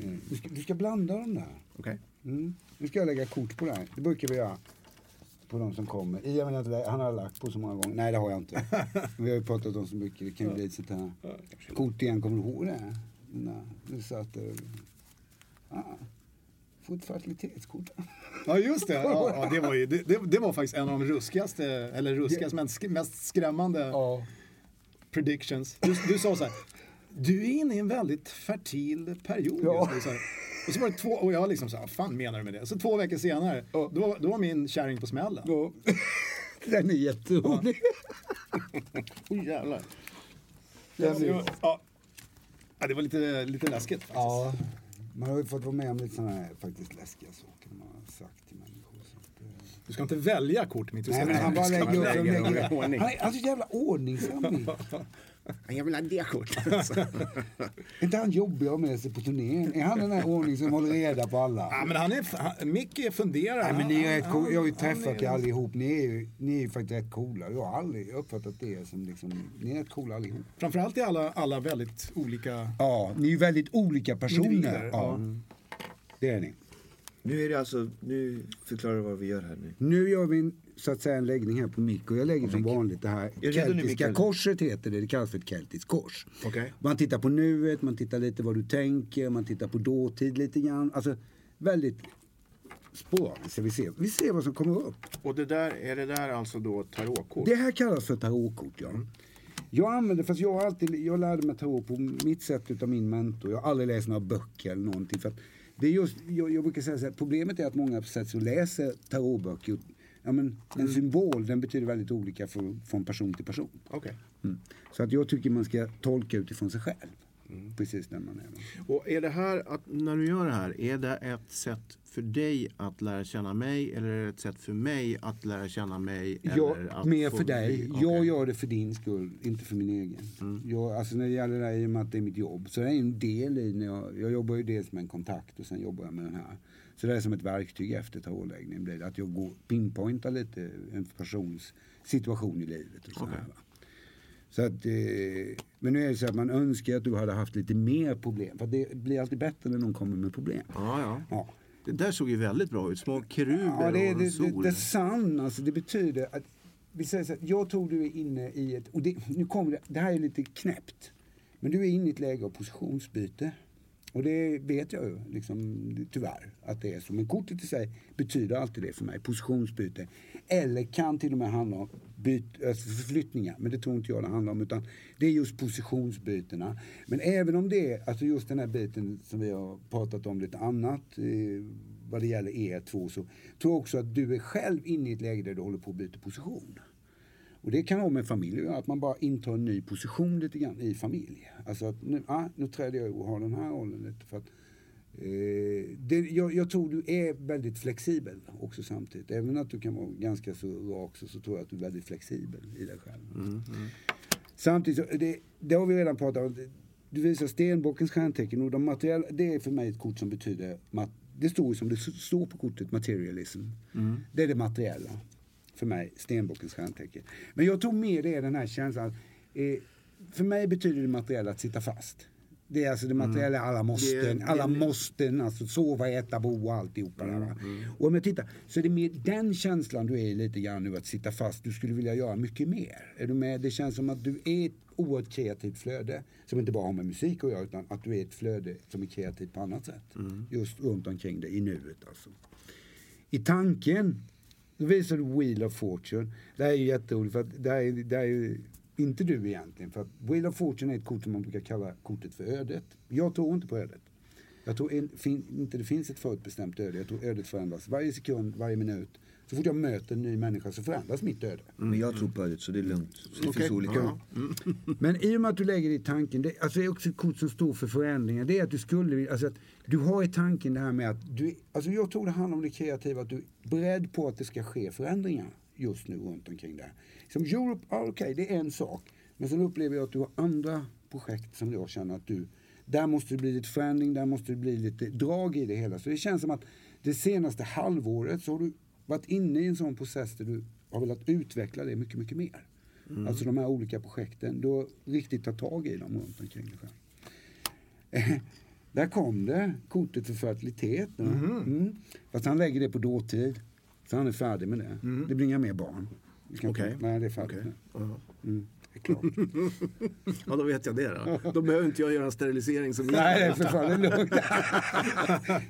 Mm. Du, ska, du ska blanda dem där. Okej. Okay. Mm. Nu ska jag lägga kort på det här. Det brukar vi göra. på de som kommer. I, jag menar att han har lagt på så många gånger. Nej, det har jag inte. Vi har ju pratat om så mycket. Det kan ju bli ett sånt här kort igen. Kommer du ihåg det? Du sa att... Ah, fotfatalitetskort. Ja, just det. Ja, ja, det, var ju, det, det var faktiskt en av de ruskigaste, eller ruskigaste, men sk- mest skrämmande ja. predictions. Du, du sa så här... Du är inne i en väldigt fertil period. Ja. Just nu, och så var det två, och jag liksom så här, fan menar du med det? Så två veckor senare, ja. då, då var min kärring på smällen. Ja. Den är jätterolig. Ja. Oj jävlar. Ja, det, ja. Ja, det var lite, lite läskigt faktiskt. Ja, man har ju fått vara med om lite sådana här faktiskt läskiga saker man har sagt till människor. Du ska inte välja kort mitt i sen. Han bara lägger ordning. Han är så jävla ordningsamlig. Jag vill ha det kortet. Alltså. Inte han jobbar med sig på turnén. Är han den här ordning som håller reda på alla? Ja, men han är, han, Micke funderar. Ja, men ni är rätt cool. Jag har ju träffat er allihop. Ni är ju, ni är ju faktiskt rätt coola. Jag har aldrig uppfattat det som liksom, ni är rätt coola allihop. Framförallt är alla, alla väldigt olika. Ja, ni är ju väldigt olika personer. Ja. Mm. Det är ni. Nu är det alltså, nu förklarar du vad vi gör här nu. Nu gör vi en, så att säga, en läggning här på Mic, och jag lägger oh, som vanligt det här keltiska nu, korset heter det, det kallas för ett keltiskt kors. Okay. Man tittar på nuet, man tittar lite vad du tänker, man tittar på dåtid lite grann. Alltså väldigt spännande, så vi ser, vi ser vad som kommer upp. Och det där, är det där alltså då tarotkort? Det här kallas för tarotkort, ja. Jag använder, fast jag alltid, jag lärde mig tarot på mitt sätt utav min mentor. Jag har aldrig läst några böcker eller någonting, för att det är just, jag, jag brukar säga så här, problemet är att många på sätt så läser tarotböcker. Ja, men en mm. symbol, den betyder väldigt olika för, från person till person. Okay. Mm. Så att jag tycker man ska tolka utifrån sig själv. Mm. Precis där man är. Och är det här, att, när du gör det här, är det ett sätt för dig att lära känna mig? Eller är det ett sätt för mig att lära känna mig? Eller jag, att mer för dig. Okay. Jag gör det för din skull, inte för min egen. Mm. Jag, alltså när det gäller det här, i och med att det är mitt jobb. Så det är en del i när jag, jag jobbar ju dels med en kontakt och sen jobbar jag med den här. Så det är som ett verktyg efter tarotläggningen blir att jag går pinpointar lite en persons situation i livet. Och okay. Så att, men nu är det så att man önskar att du hade haft lite mer problem. För det blir alltid bättre när någon kommer med problem. Ja, ja. ja. Det där såg ju väldigt bra ut. Små keruber ja, det, och det, sol. Det, det är sant. Alltså, det betyder att, vi säger så att jag tror du är inne i ett, och det, nu kommer det, det här är lite knäppt. Men du är inne i ett läge av positionsbyte. Och det vet jag ju, liksom, tyvärr, att det är så. Men kortet i sig betyder alltid det för mig. Positionsbyte. Eller kan till och med handla om byt, alltså förflyttningar. Men det tror inte jag det handlar om. Utan det är just positionsbytena. Men även om det, alltså just den här biten som vi har pratat om lite annat. Eh, vad det gäller E två. Så tror jag också att du är själv inne i ett läge där du håller på att byta position. Och det kan vara med familj, att man bara intar en ny position lite grann i familj. Alltså att nu, ah, nu träder jag och har den här rollen lite för att eh, det, jag, jag tror du är väldigt flexibel också samtidigt. Även att du kan vara ganska så rak så, så tror jag att du är väldigt flexibel i dig själv. Mm, mm. Samtidigt, så, det, det har vi redan pratat om, du visar stenbockens stjärntecken och de materiella, det är för mig ett kort som betyder, det står ju som det står på kortet, materialism. Mm. Det är det materiella. För mig, stenbockens stjärntecken. Men jag tog med det, den här känslan. Eh, för mig betyder det materiella att sitta fast. Det är alltså det materiella, mm. alla måsten. Alla mm. måsten, alltså sova, äta, bo och alltihopa. Mm. Mm. Och om jag tittar, så är det med den känslan du är lite grann nu, att sitta fast. Du skulle vilja göra mycket mer. Är du med? Det känns som att du är ett oerhört kreativt flöde, som inte bara har med musik att göra, utan att du är ett flöde som är kreativt på annat sätt. Mm. Just runt omkring det, i nuet alltså. I tanken... Då visar du Wheel of Fortune. Det här är ju jätteroligt för att det här är, det här är ju inte du egentligen. För att Wheel of Fortune är ett kort som man brukar kalla kortet för ödet. Jag tror inte på ödet. Jag tror en, fin, inte det finns ett förutbestämt öde. Jag tror ödet förändras varje sekund, varje minut. Så fort jag möter en ny människa så förändras mitt öde. Mm. Men jag tror på ödet så det är lugnt. Så det okay. finns olika. Ja. Mm. Men i och med att du lägger det i tanken, det, alltså det är också ett kort som står för förändringar. Det är att du skulle, alltså att du har i tanken det här med att du, alltså jag tror det handlar om det kreativa, att du är beredd på att det ska ske förändringar just nu runt omkring där. Som Europe, ah, okej, okay, det är en sak. Men sen upplever jag att du har andra projekt som jag känner att du, där måste det bli lite förändring, där måste det bli lite drag i det hela. Så det känns som att det senaste halvåret så har du varit inne i en sån process där du har velat utveckla det mycket, mycket mer. Mm. Alltså de här olika projekten, då riktigt ta tag i dem runt omkring dig själv. Eh, där kom det, kortet för fertilitet. Mm. Mm. Fast han lägger det på dåtid. Så han är färdig med det. Mm. Det blir inga mer barn. Okej. Okay. Nej, det är färdigt. Okay. Uh-huh. Mm. Det är klart. Ja, då vet jag det då. Då behöver inte jag göra en sterilisering som... Nej, det är för fan, det är lugnt.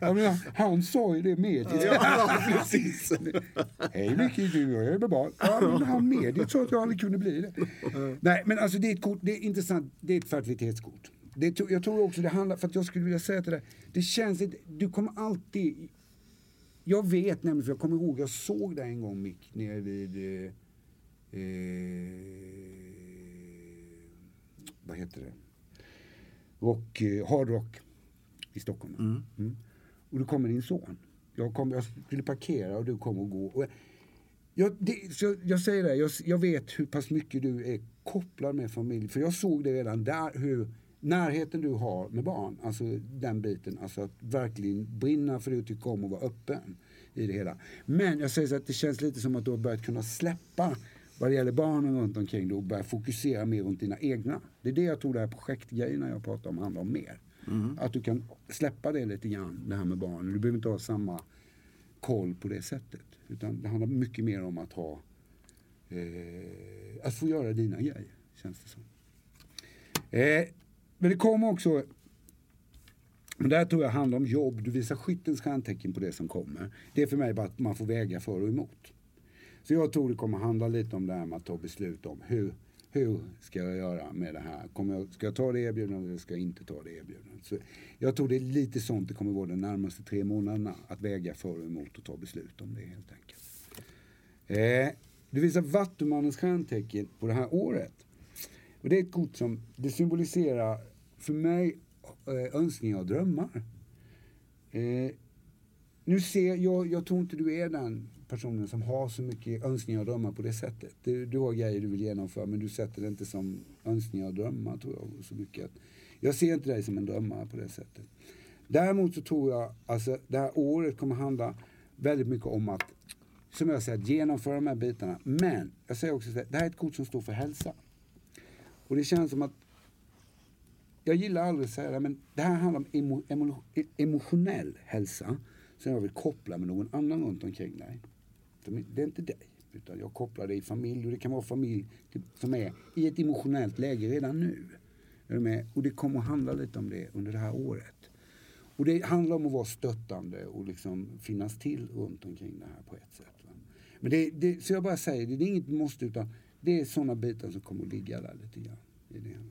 Jag menar, han sa ju det mediet. Ja, precis. Hej, Micke, du och jag är med barn. Ja, men han mediet sa att jag aldrig kunde bli det. Nej, men alltså det är ett kort, det är intressant, det är ett fertilitetskort. Det, jag tror också det handlar, för att jag skulle vilja säga till dig, det känns att du kommer alltid... Jag vet nämligen, för jag kommer ihåg, jag såg det en gång, Mick, nere vid... Eh, Eh, vad heter det? Rock, eh, Hard Rock i Stockholm. Mm. Mm. Och då kommer din son. Jag, kom, jag skulle parkera och du kommer gå. Och jag, det, så jag, jag säger det, jag, jag vet hur pass mycket du är kopplad med familj. För jag såg det redan där, hur närheten du har med barn. Alltså den biten. Alltså att verkligen brinna för det du tycker om och vara öppen i det hela. Men jag säger så att det känns lite som att du har börjat kunna släppa vad det gäller barnen runt omkring dig och börja fokusera mer runt dina egna. Det är det jag tror det här projektgrejerna jag pratar om handlar om mer. Mm. Att du kan släppa det lite grann, det här med barnen. Du behöver inte ha samma koll på det sättet. Utan det handlar mycket mer om att ha eh, att få göra dina grejer, känns det som. Eh, men det kommer också... Men där tror jag handlar om jobb. Du visar skyttens stjärntecken på det som kommer. Det är för mig bara att man får väga för och emot. Så jag tror det kommer handla lite om det här med att ta beslut om hur, hur ska jag göra med det här. Kommer jag, ska jag ta det erbjudandet eller ska jag inte ta det erbjudandet? Så jag tror det är lite sånt det kommer vara de närmaste tre månaderna. Att väga för och emot och ta beslut om det helt enkelt. Eh, du visar vattumannens stjärntecken på det här året. Och det är ett kort som det symboliserar för mig... önskningar och drömmar. Eh, nu ser jag, jag tror inte du är den personen som har så mycket önskningar och drömmar på det sättet. Du, du har grejer du vill genomföra, men du sätter det inte som önskningar och drömmar, tror jag, så mycket. Att, jag ser inte dig som en drömmare på det sättet. Däremot så tror jag, alltså det här året kommer handla väldigt mycket om att, som jag säger, att genomföra de här bitarna. Men, jag säger också att det här är ett kort som står för hälsa. Och det känns som att jag gillar aldrig att säga det, men det här handlar om emo, emo, emotionell hälsa som jag vill koppla med någon annan runt omkring dig. Det är inte dig, utan jag kopplar dig i familj, och det kan vara familj som är i ett emotionellt läge redan nu. Är du med? Och det kommer att handla lite om det under det här året. Och det handlar om att vara stöttande och liksom finnas till runt omkring det här på ett sätt. Va? Men det, det, så jag bara säger, det är inget måste, utan det är sådana bitar som kommer att ligga där lite grann i det hela.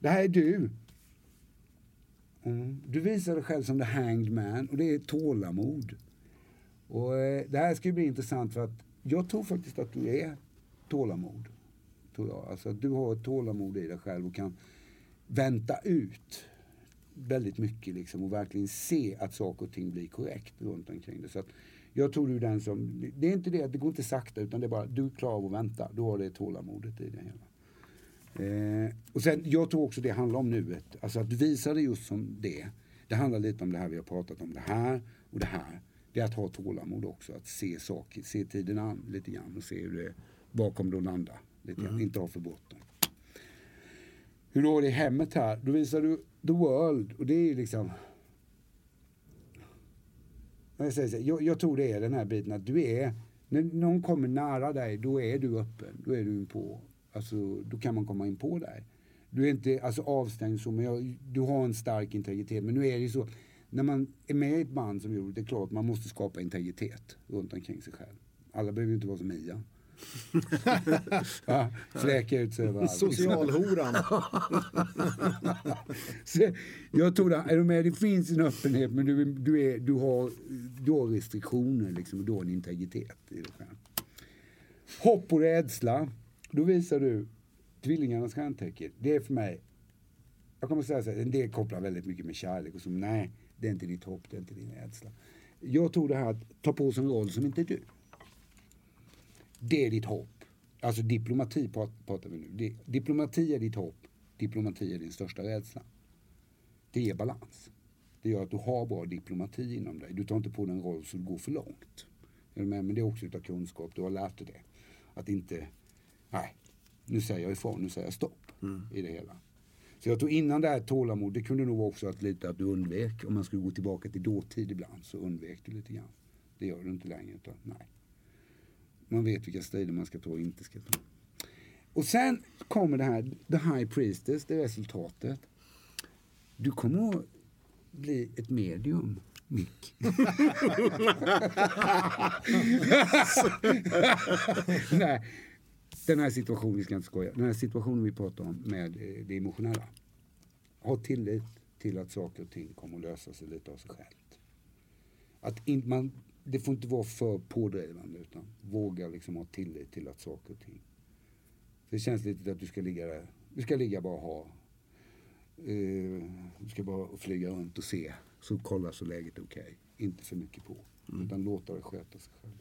Det här är du. Mm. Du visar dig själv som the hanged man. Och det är tålamod. Och eh, det här ska ju bli intressant, för att jag tror faktiskt att du är tålamod. Tror jag. Alltså att du har ett tålamod i dig själv och kan vänta ut väldigt mycket liksom. Och verkligen se att saker och ting blir korrekt runt omkring det. Så att jag tror du är den som... Det är inte det att det går inte sakta, utan det är bara du är klar av att vänta. Du har det tålamodet i det hela. Eh, och sen, jag tror också det handlar om nuet. Alltså att du visar det just som det. Det handlar lite om det här vi har pratat om. Det här och det här. Det är att ha tålamod också. Att se saker, se tiden an lite grann. Och se hur det är bakom de andra. Lite grann. Mm. Inte ha för botten. Hur då är det hemmet här? Då visar du the world. Och det är ju liksom... Jag, säger så, jag, jag tror det är den här biten. Att du är... När någon kommer nära dig, då är du öppen. Då är du på... Alltså, då kan man komma in på dig. Du är inte alltså, avstängd så, men jag, du har en stark integritet. Men nu är det ju så, när man är med i ett band som gjorde, det är klart man måste skapa integritet runt omkring sig själv. Alla behöver ju inte vara som Mia. Ja, fläka ut sig överallt. Socialhoran. Så, jag tror det, är du med, det finns en öppenhet, men du, du, är, du, har, du har restriktioner liksom, och du har en integritet i dig själv. Hopp och rädsla. Då visar du tvillingarnas stjärntecken. Det är för mig, jag kommer säga så här, en del kopplar väldigt mycket med kärlek och så, nej, det är inte ditt hopp, det är inte din rädsla. Jag tror det här att ta på sig en roll som inte är du. Det är ditt hopp. Alltså diplomati pratar vi nu. Det, diplomati är ditt hopp, diplomati är din största rädsla. Det är balans. Det gör att du har bra diplomati inom dig. Du tar inte på den roll som går för långt. Men det är också utav kunskap, du har lärt dig det. Att inte... Nej, nu säger jag ifrån, nu säger jag stopp mm. i det hela. Så jag tror innan det här tålamod, det kunde nog också att lite att du undvek. Om man skulle gå tillbaka till dåtid ibland så undvek du lite grann. det gör du inte längre. Utan, nej. Man vet vilka strider man ska ta och inte ska ta. Och sen kommer det här, The High Priestess, det är resultatet. Du kommer att bli ett medium, Mick. Nej, den här situationen, vi ska inte skoja, den här situationen vi pratar om med det emotionella. Ha tillit till att saker och ting kommer att lösa sig lite av sig självt. Att in, man, det får inte vara för pådrivande, utan våga liksom ha tillit till att saker och ting. Det känns lite att du ska ligga där. Du ska ligga bara ha. Uh, du ska bara flyga runt och se. Så kolla så läget är okej. Okay. Inte för mycket på. Mm. Utan låta det sköta sig själv.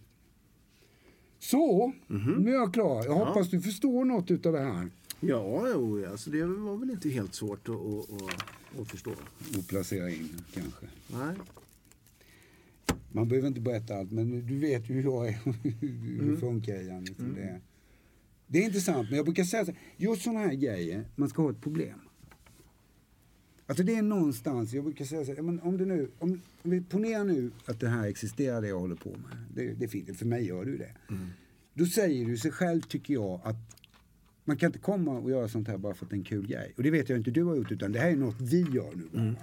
Så, mm-hmm. Nu är jag klar. Jag ja. hoppas du förstår något utav det här. Ja, jo, alltså det var väl inte helt svårt att, att, att förstå. Och placera in, kanske. Nej. Man behöver inte berätta allt, men du vet ju hur jag är. Hur mm. funkar jag liksom mm. det. Det är intressant, men jag brukar säga så här, just sådana här grejer, man ska ha ett problem. Alltså det är någonstans, jag brukar säga så här, men om, det nu, om, om vi ponerar nu att det här existerar, det jag håller på med, det, det är fint, för mig gör du det. Mm. Då säger du sig själv, tycker jag, att man kan inte komma och göra sånt här bara för att det är en kul grej. Och det vet jag inte du har gjort, utan det här är något vi gör nu. Mm.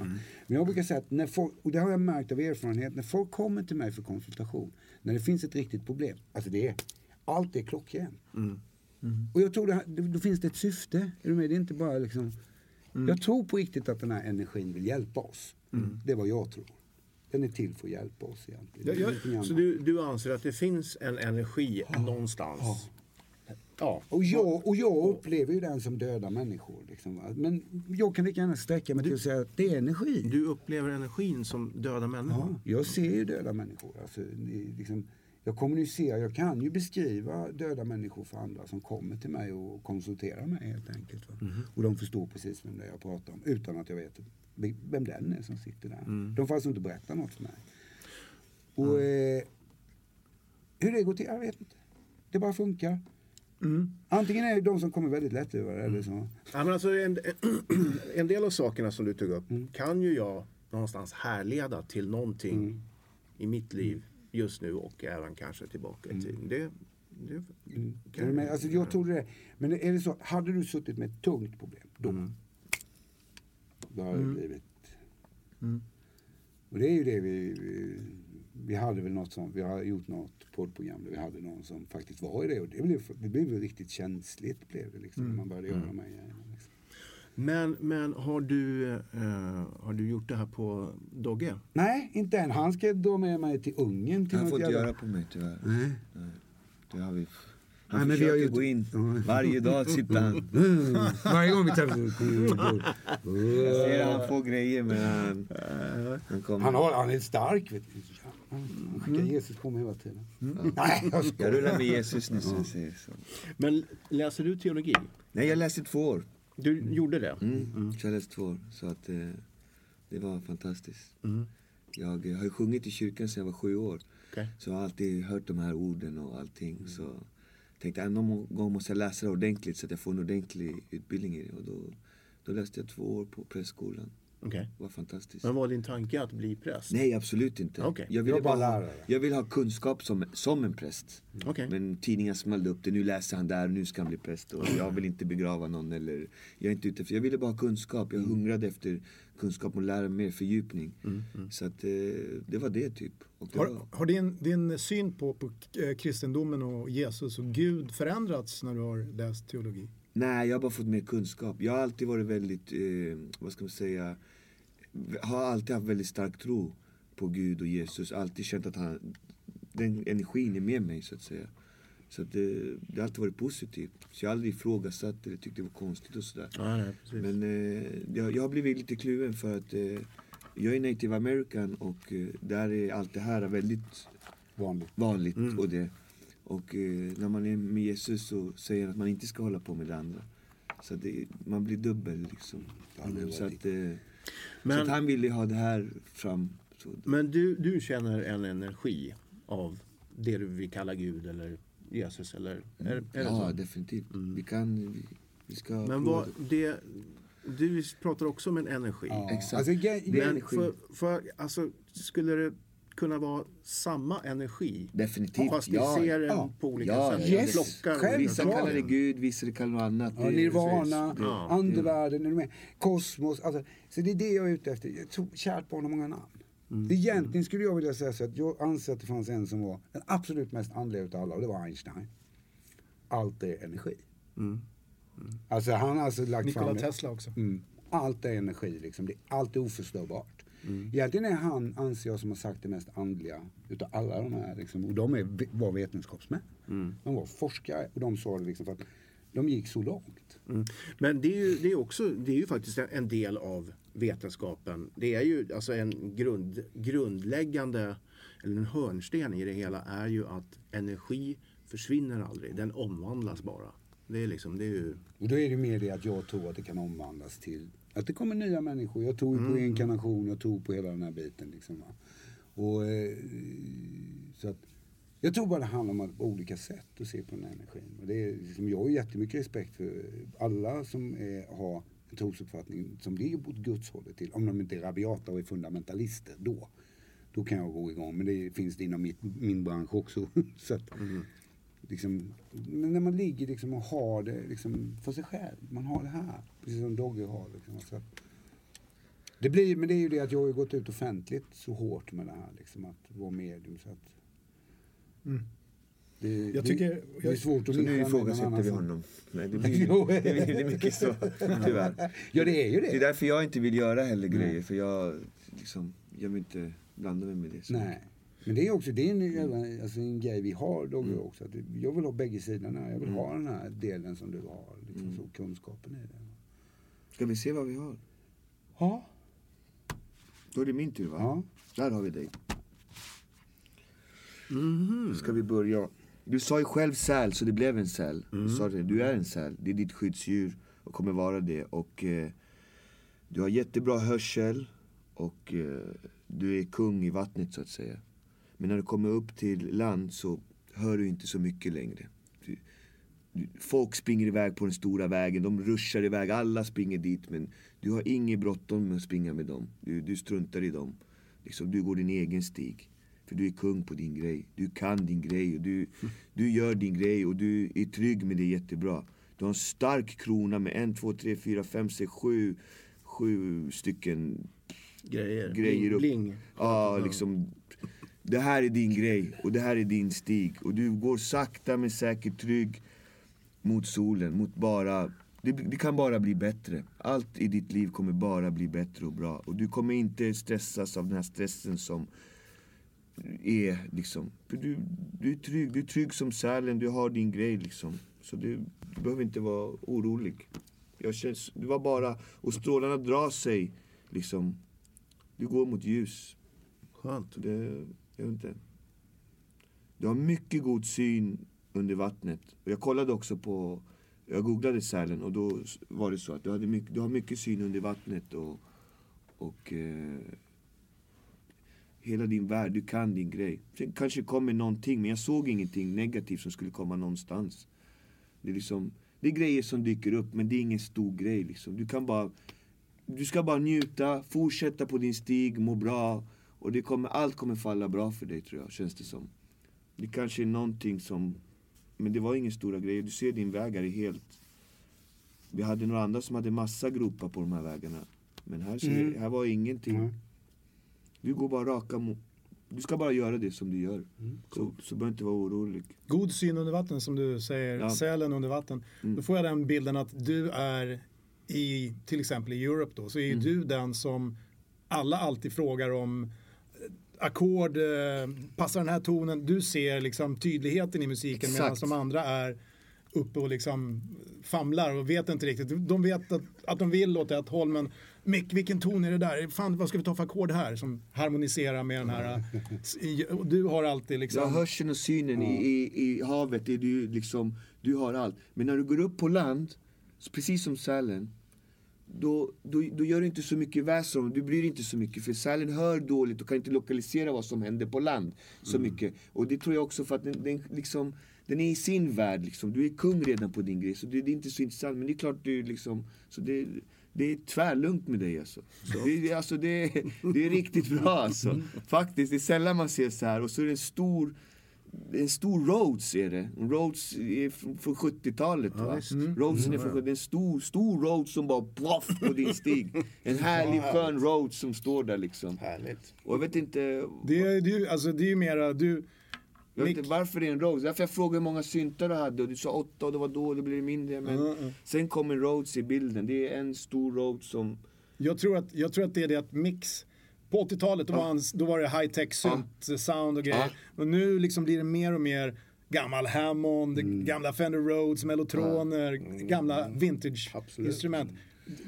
Men jag brukar säga att, när folk, och det har jag märkt av erfarenhet, när folk kommer till mig för konsultation, när det finns ett riktigt problem, alltså det är, allt är klockrent. Mm. Mm. Och jag tror det här, då finns det ett syfte. Är du med? Det är inte bara liksom... Mm. Jag tror på riktigt att den här energin vill hjälpa oss. Mm. Det är vad jag tror. Den är till för att hjälpa oss egentligen. Jag, jag, så du, du anser att det finns en energi ja. någonstans? Ja. ja. Och, jag, och jag upplever ju den som döda människor. Liksom. Men jag kan lika gärna sträcka mig till att säga att det är energi. Du upplever energin som döda människor? Ja, jag ser ju döda människor. Alltså, liksom... Jag kommunicerar, jag kan ju beskriva döda människor för andra som kommer till mig och konsulterar mig helt enkelt. Va? Mm. Och de förstår precis vem det är jag pratar om utan att jag vet vem den är som sitter där. Mm. De får alltså inte berätta något för mig. Och mm. eh, hur det går till, jag vet inte. Det bara funkar. Mm. Antingen är det de som kommer väldigt lätt över mm. eller så. Ja, men alltså en, en del av sakerna som du tog upp mm. kan ju jag någonstans härleda till någonting mm. i mitt liv. Just nu och även kanske tillbaka mm. till. Det, det mm. kan jag, men, alltså, jag tror det. Men är det så, hade du suttit med ett tungt problem då? Mm. Då hade mm. det blivit. Mm. Och det är ju det vi, vi, vi hade väl något som, vi har gjort något poddprogram där vi hade någon som faktiskt var i det. Och det blev, det blev riktigt känsligt blev det liksom. Mm. Man började göra mm. de här grejerna, liksom. Men, men har, du, eh, har du gjort det här på Dogge? Nej, inte än. Han ska då med mig till Ungern. Till han får inte göra på mig tyvärr. Nej. Nej. Det har vi... Han Nej, men vi har ju... gå in. Varje dag sitter han. Varje gång vi träffar. Jag ser att han får grejer, men han... Han, kommer... han, har, han är stark, vet du. Han skickar mm. Jesus på mig hela tiden. Mm. Nej, jag ska... Jag rullar med Jesus nu. Så ser så. Men läser du teologi? Nej, jag läste två år. Du mm. gjorde det? Mm, mm. jag läste två år. Så att eh, det var fantastiskt. Mm. Jag, jag har ju sjungit i kyrkan sedan jag var sju år. Okay. Så jag har alltid hört de här orden och allting. Mm. Så jag tänkte att någon gång måste jag läsa det ordentligt så att jag får en ordentlig utbildning i det. Och då, då läste jag två år på prästskolan. Okay. Det var fantastiskt. Men var din tanke att bli präst? Nej, absolut inte. Okay. Jag ville bara lära. Jag vill ha kunskap som, som en präst. Mm. Okay. Men tidningar smällde upp det. Nu läser han där, nu ska han bli präst. Och jag vill inte begrava någon. Eller, jag, är inte ute för, jag ville bara ha kunskap. Jag mm. hungrade efter kunskap och lära mer fördjupning. Mm. Mm. Så att, eh, det var det typ. Och det har var... har din, din syn på, på kristendomen och Jesus och Gud förändrats när du har läst teologi? Nej, jag har bara fått mer kunskap. Jag har alltid varit väldigt, eh, vad ska man säga, har alltid haft väldigt stark tro på Gud och Jesus. Alltid känt att han, den energin är med mig så att säga. Så att det, det har alltid varit positivt. Så jag har aldrig ifrågasatt eller tyckte det var konstigt och sådär. Ja, nej, precis. Men eh, jag, jag har blivit lite kluven för att eh, jag är native american och eh, där är allt det här väldigt vanligt, vanligt mm. och det. Och eh, när man är med Jesus så säger att man inte ska hålla på med det andra. Så det, man blir dubbel liksom. Mm. Så, att, eh, men, så att han ville ha det här fram. Så. Men du, du känner en energi av det du vill kalla Gud eller Jesus? Eller, mm. är, är ja, så? Definitivt. Mm. Vi kan, vi, vi ska... Men vad, det, du pratar också om en energi. Ja. Exakt. Alltså, ge, ge, men energi. För, för, alltså, skulle det kunna vara samma energi. Definitivt. Fast vi ja, ser den ja, på olika ja, sätt. Yes. Klockar, vissa kallar det Gud, vissa kallar det annat. Ja, nirvana, ja, andevärlden, ja. Kosmos. Alltså, så det är det jag är ute efter. Jag tror, kärt barn har många namn. Mm. Det egentligen skulle jag vilja säga så att jag anser att det fanns en som var den absolut mest andliga av alla, och det var Einstein. Allt är energi. Mm. Mm. Alltså han har alltså lagt Nikola fram... Nikola Tesla också. Mm. Allt är energi liksom. Det är allt är oförståbart. Mm. Egentligen är han, anser jag, som har sagt det mest andliga utav alla de här liksom. Och de är, var vetenskapsmän. Mm. De var forskare och de sa det liksom för att de gick så långt. Mm. Men det är ju, det är också, det är ju faktiskt en del av vetenskapen. Det är ju alltså en grund, grundläggande, eller en hörnsten i det hela är ju att energi försvinner aldrig. Den omvandlas bara. Det är liksom, det är ju... Och då är det mer det att jag tror att det kan omvandlas till att det kommer nya människor. Jag tror mm. på inkarnation, jag tror på hela den här biten liksom. Och eh, så att jag tror bara det handlar om att på olika sätt att se på den här energin. Och det är liksom, jag har jättemycket respekt för alla som är, har en trosuppfattning som ligger på Guds hållet till. Om de inte är rabiata och är fundamentalister, då då kan jag gå igång. Men det finns det inom mitt, min bransch också. Så att mm. liksom, men när man ligger liksom och har det liksom för sig själv, man har det här precis som Dogge har liksom, så det blir, men det är ju det att jag har gått ut offentligt så hårt med det här liksom, att vara medium så att mm. det, jag tycker det, jag, det är svårt att nu ifrågasätter vi honom. Nej, det blir det, det, det är mycket så tyvärr. Ja, det är ju det. Det är därför jag inte vill göra heller grejer. Nej. För jag liksom, jag vill inte blanda mig med det så. Nej. Men det är också, det är en, alltså en grej vi har då mm. också. Att jag vill ha bägge sidorna. Jag vill mm. ha den här delen som du har. Liksom mm. så kunskapen i den. Ska vi se vad vi har? Ja. Då är det min tur, va? Ja. Där har vi dig. Mm-hmm. Ska vi börja? Du sa ju själv säl, så det blev en säl. Mm. Du sa det, du är en säl. Det är ditt skyddsdjur och kommer vara det. Och eh, du har jättebra hörsel. Och eh, du är kung i vattnet så att säga. Men när du kommer upp till land så hör du inte så mycket längre. Du, du, folk springer iväg på den stora vägen. De ruschar iväg. Alla springer dit. Men du har inget bråttom med att springa med dem. Du, du struntar i dem. Liksom, du går din egen stig. För du är kung på din grej. Du kan din grej. Och du, mm. du gör din grej. Och du är trygg med det jättebra. Du har en stark krona med en, två, tre, fyra, fem, sex, sju. Sju stycken grejer. grejer upp. Bling. Ja, ah, mm. liksom... Det här är din grej och det här är din stig. Och du går sakta men säkert trygg mot solen. Mot bara, det, det kan bara bli bättre. Allt i ditt liv kommer bara bli bättre och bra. Och du kommer inte stressas av den här stressen som är liksom. Du, du är trygg, du är trygg som sälen, du har din grej liksom. Så du, du behöver inte vara orolig. Jag känns, det var bara, och strålarna drar sig liksom. Du går mot ljus. Skönt. Det... Jag vet inte. Du har mycket god syn under vattnet. Och jag kollade också på... Jag googlade sälen och då var det så att du, hade mycket, du har mycket syn under vattnet. Och, och eh, hela din värld, du kan din grej. Sen kanske kommer någonting, men jag såg ingenting negativt som skulle komma någonstans. Det är, liksom, det är grejer som dyker upp, men det är ingen stor grej. Liksom. Du, kan bara, du ska bara njuta, fortsätta på din stig, må bra... Och det kommer, allt kommer falla bra för dig tror jag, känns det som. Det kanske är någonting som... Men det var ingen stora grej. Du ser din väg är helt... Vi hade några andra som hade massa gropar på de här vägarna. Men här, mm. det, här var ingenting. Mm. Du går bara raka mot... Du ska bara göra det som du gör. Mm. Så, så behöver inte vara orolig. God syn under vatten som du säger. Ja. Sälen under vatten. Mm. Då får jag den bilden att du är i... Till exempel i Europe då. Så är mm. du den som alla alltid frågar om... Akkord, passar den här tonen. Du ser liksom tydligheten i musiken medan de andra är uppe och liksom famlar och vet inte riktigt. De vet att, att de vill åt ett håll, men Mick, vilken ton är det där? Fan, vad ska vi ta för akkord här som harmoniserar med den här? Du har alltid liksom... Ja, hörseln och synen i, i, i havet är du liksom, du har allt. Men när du går upp på land, precis som sälen, Då, då, då gör du inte så mycket väsen om. Du bryr inte så mycket. För sälen hör dåligt och kan inte lokalisera vad som händer på land så mm. mycket. Och det tror jag också för att den, den, liksom, den är i sin värld liksom. Du är kung redan på din grej. Så det, det är inte så intressant. Men det är klart du liksom. Så det, det är tvärlugnt med dig alltså. Det, alltså det, det är riktigt bra alltså. Faktiskt, det är sällan man ser så här. Och så är det en stor, en stor Rhodes är det. Rhodes är från sjuttiotalet ja, va? Mm. Rhodesen är från sjuttiotalet. Det är en stor, stor Rhodes som bara ploff på din stig. En härlig skön Rhodes som står där liksom. Härligt. Och jag vet inte... Det är ju alltså, mera... Du... Jag vet inte varför det är en Rhodes. Därför jag frågade hur många syntar du hade. Och du sa åtta och det var då, det blev mindre. Men mm. sen kom en Rhodes i bilden. Det är en stor Rhodes som... Jag tror att, jag tror att det är det att Mix... På åttiotalet då, ah. var, han, då var det high-tech synt, ah. sound och grejer. Ah. Och nu liksom blir det mer och mer gammal Hammond, mm. gamla Fender Rhodes, mellotroner, ah. mm. gamla vintage-instrument.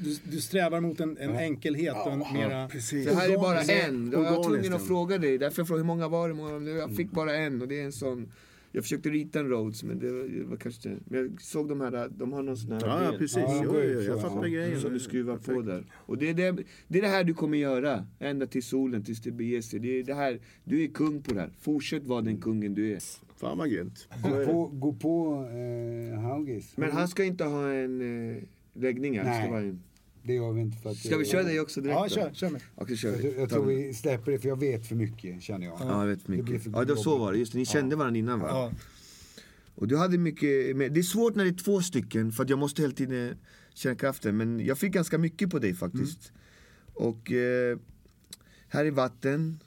Du, du strävar mot en, en enkelhet och en mera... Precis. Det här är bara en. Jag var tvungen att fråga dig. Därför frågade jag hur många var det. Jag fick bara en och det är en sån... Jag försökte rita en Rhodes, men det var, det var kanske... Men jag såg de här... De har någon sån här... Ja, del. Precis. Ja, jo, jag, jag fattar grejen. Som du skruvar perfekt. På där. Och det är det, det är det här du kommer göra. Ända till solen, tills det beger sig. Det är det här... Du är kung på det här. Fortsätt vara den kungen du är. Fan vad grymt. Gå på, gå på eh, Haugis. Men han ska inte ha en eh, läggning här. Nej. Ska vara en... Det gör vi inte för att... Ska vi köra dig också direkt? Ja, kör, kör mig. Okej, kör vi. Jag tror vi släpper det, för jag vet för mycket, känner jag. Ja, jag vet för mycket. Det ja, det var så var det. Just det, ni kände ja. Varandra innan, va? Ja. Och du hade mycket... Med. Det är svårt när det är två stycken, för att jag måste hela tiden känna kraften. Men jag fick ganska mycket på dig, faktiskt. Mm. Och eh, här i vatten.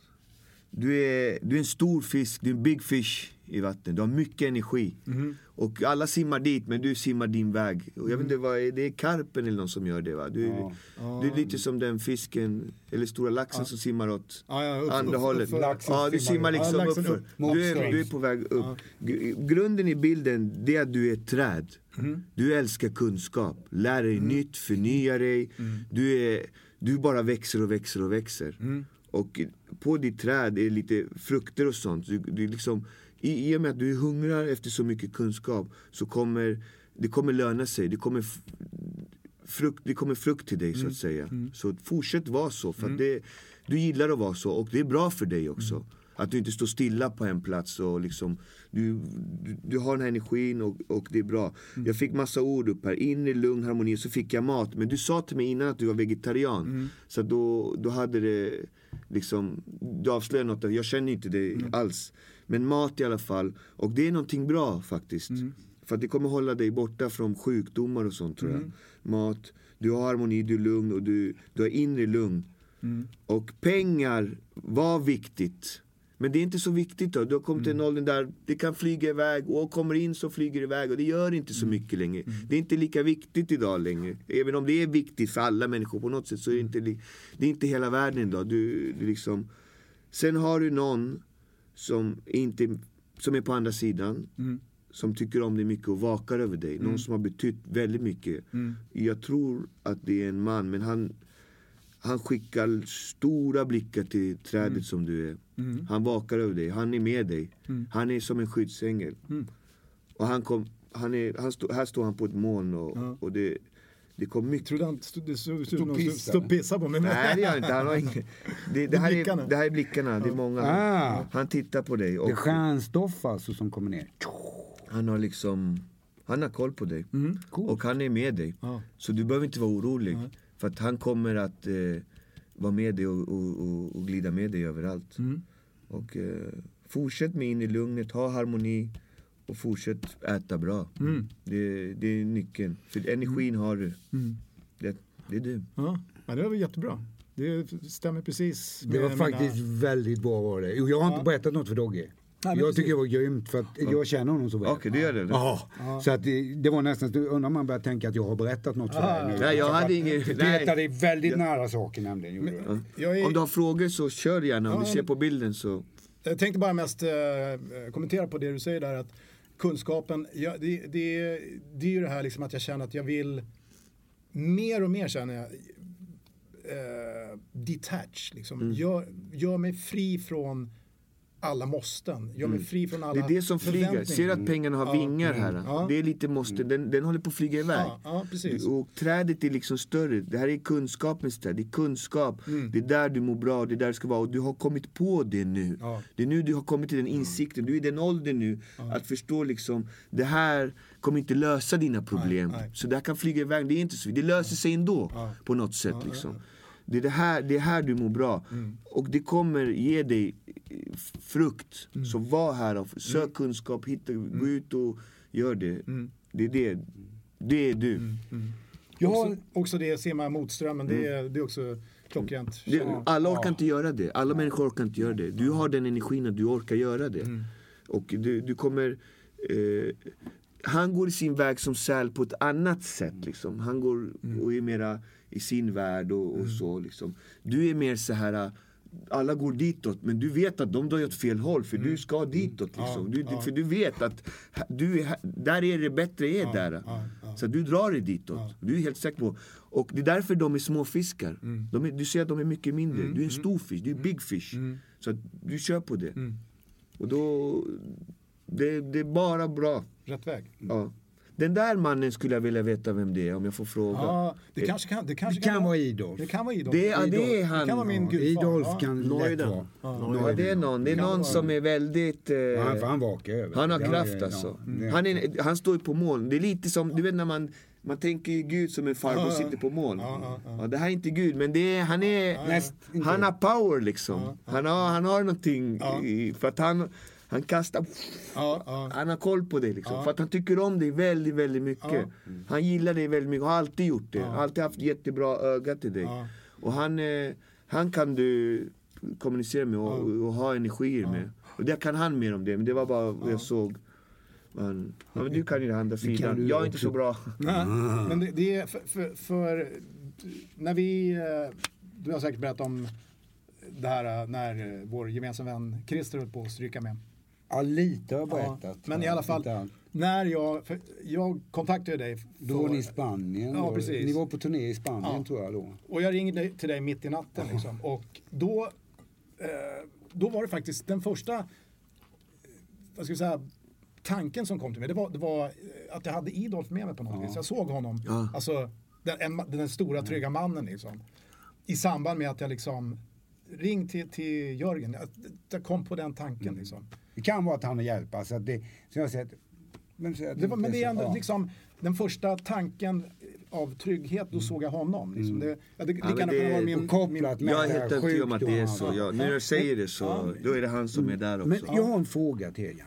Du är, du är en stor fisk. Du är en big fish i vatten. Du har mycket energi. Mm. Och alla simmar dit, men du simmar din väg. Och jag mm. vet inte vad det är, karpen eller någon som gör det, va? Du, ja. du är lite som den fisken eller stora laxen ja. Som simmar åt ja, ja, upp, andra upp, hållet. Upp, upp, ja, du simmar liksom ja, uppför. Upp. Du, är, du är på väg upp. Ja. G- grunden i bilden, det är att du är ett träd. Mm. Du älskar kunskap. Lär dig mm. nytt, förnya dig. Mm. Du, är, du bara växer och växer och växer. Mm. Och på ditt träd är lite frukter och sånt. Du, du liksom... I, I och med att du hungrar efter så mycket kunskap så kommer det kommer löna sig. Det kommer f- frukt, det kommer frukt till dig mm. så att säga. Mm. Så fortsätt vara så för mm. att det, du gillar att vara så och det är bra för dig också. Mm. Att du inte står stilla på en plats och liksom du, du, du har den här energin och, och det är bra. Mm. Jag fick massa ord upp här. Inre, lugn, harmoni, så fick jag mat. Men du sa till mig innan att du var vegetarian. Mm. Så då, då hade det liksom, du avslöjade något. Jag känner inte det mm. alls. Men mat i alla fall. Och det är någonting bra faktiskt. Mm. För att det kommer hålla dig borta från sjukdomar och sånt tror jag. Mm. Mat, du har harmoni, du är lugn och du, du har inre lugn. Mm. Och pengar var viktigt. Men det är inte så viktigt då. Du har kommit mm. till en åldern där det kan flyga iväg. Och kommer in så flyger det iväg. Och det gör inte så mycket längre. Mm. Det är inte lika viktigt idag längre. Även om det är viktigt för alla människor på något sätt. Så är det inte, li- det är inte hela världen idag. Du, du liksom... Sen har du någon... Som, inte, som är på andra sidan mm. som tycker om dig mycket och vakar över dig, mm. någon som har betytt väldigt mycket mm. jag tror att det är en man, men han han skickar stora blickar till trädet mm. som du är mm. han vakar över dig, han är med dig mm. han är som en skyddsängel mm. och han kom han är, han stå, här står han på ett moln och, ja. Och det det kom mycket. Tror du han stod, stod, stod, pissa. stod pissa på mig? Nej, det gör inte. Han har ingen... det, det, här är, det här är blickarna. Det är många. Ah. Han tittar på dig. Och... Det är stjärnstoff alltså som kommer ner. Han har liksom... Han har koll på dig. Mm, cool. Och han är med dig. Ah. Så du behöver inte vara orolig. Ah. För att han kommer att eh, vara med dig och, och, och, och glida med dig överallt. Mm. Och eh, fortsätt med in i lugnet. Ha harmoni. Och fortsätt äta bra. Mm. Det, det är nyckeln. För energin har du. Mm. Det, det är du. Ja, det var jättebra. Det stämmer precis. Det var mina... faktiskt väldigt bra var det. Jag har ja. inte berättat något för Dogge. Nej, jag precis. tycker det var grymt för att ja. jag känner honom så väl. Okej, okay, det gör det. Ja. Ja. Så att det, det var nästan, undrar man börjar tänka att jag har berättat något för ja. dig nu. Nej, jag hade inget. Du berättade väldigt ja. nära saker nämligen. Men, ja. jag är... Om du har frågor så kör gärna. Om ja, du ser på bilden så. Jag tänkte bara mest eh, kommentera på det du säger där att kunskapen, ja, det, det, det är ju det här liksom att jag känner att jag vill mer och mer känner jag eh, detach liksom. Mm. Gör, gör mig fri från alla måsten. Jag är mm. fri från alla. Det är det som flyger. Ser att pengarna har mm. vingar här. Mm. Det är lite måste. Den, den håller på att flyga iväg. Ja, ja, precis. Och trädet är liksom större. Det här är kunskapens träd. Det är kunskap. Mm. Det är där du mår bra. Det är där du ska vara. Och du har kommit på det nu. Ja. Det är nu du har kommit till den insikten. Du är i den åldern nu. Ja. Att förstå liksom. Det här kommer inte lösa dina problem. Nej, nej. Så det här kan flyga iväg. Det är inte så. Det löser sig ändå. Ja. På något sätt ja, liksom. Ja, ja. Det är det här, det är här du mår bra. Mm. Och det kommer ge dig frukt. Mm. Så var här och sök mm. kunskap. Hitta, mm. gå ut och gör det. Mm. Det är det. Det är du. Mm. Mm. Jag har också, också det ser man motströmmen. Mm. Det, är, det är också klockrent. Det, alla orkar ja. inte göra det. Alla ja. människor orkar inte göra det. Du har den energin att du orkar göra det. Mm. Och du, du kommer... Eh, han går i sin väg som säl på ett annat sätt. Liksom. Han går mm. och är mera... i sin värld och, och mm. så liksom. Du är mer så här, alla går ditåt, men du vet att de drar åt fel håll, för mm. du ska ditåt liksom. Mm. Du, mm. för du vet att du är, där är det bättre är mm. där. Mm. Så du drar dig ditåt. Mm. Du är helt säker på. Och det är därför de är små fiskar. Mm. De är, du ser att de är mycket mindre. Mm. Du är en stor fisk, du är big fish. Mm. Så att du kör på det. Mm. Och då det, det är bara bra. Rätt väg. Mm. Ja. Den där mannen skulle jag vilja veta vem det är, om jag får fråga. Ja, det kanske kan, det kanske det kan, kan vara Idolf. Det kan vara Idolf. Det är, Idolf. Det är han. Det kan vara min ja. gudfar. Idolf kan ja. lätt vara. Ja, det är någon. Det är någon som är väldigt... Eh, ja, han, han vakar över. Han har kraft är, alltså. Ja. Han, är, han står ju på moln. Det är lite som, du vet när man... Man tänker ju Gud som en farbror ja, sitter på moln. Ja, ja, ja. Ja, det här är inte Gud, men det är, han är... Ja, näst, han har power liksom. Ja, ja. Han, har, han har någonting ja. i, för att han... Han kastar... Ja, ja. Han har koll på dig liksom. Ja. För att han tycker om dig väldigt, väldigt mycket. Ja. Mm. Han gillar dig väldigt mycket. Han har alltid gjort det. Ja. Alltid haft jättebra öga till dig. Ja. Och han, eh, han kan du kommunicera med och, ja. och ha energier ja. med. Och det kan han mer om det. Men det var bara ja. vad jag såg. Men, ja, men du kan ju det andra filan. Jag är inte så bra. Nej, men det, det är för, för, för... När vi... Du har säkert berättat om det här när vår gemensam vän Christer höll på att stryka med. Ja, lite har jag berättat. Ja, men i alla fall, när jag, jag kontaktade dig. För, då var ni i Spanien. Ja, precis. Ni var på turné i Spanien ja. tror jag då. Och jag ringde till dig mitt i natten. Ja. Liksom. Och då, eh, då var det faktiskt den första vad ska jag säga, tanken som kom till mig. Det var, det var att jag hade Idolf med mig på något ja. vis. Jag såg honom. Ja. Alltså, den, den stora trygga mannen liksom. I samband med att jag liksom ring till, till Jörgen. Jag, jag kom på den tanken mm. liksom. Det kan vara att han har hjälp. Alltså det, så jag säger, men, så det var, men det är ändå ja. liksom den första tanken av trygghet. Då såg jag honom. Liksom. Mm. Det, det, ja, det kan det, vara min, kopplat min, jag är helt övertygad om att det är så. Ja, när jag säger det så, ja. då är det han som är där också. Men jag har en fråga till er, Janna.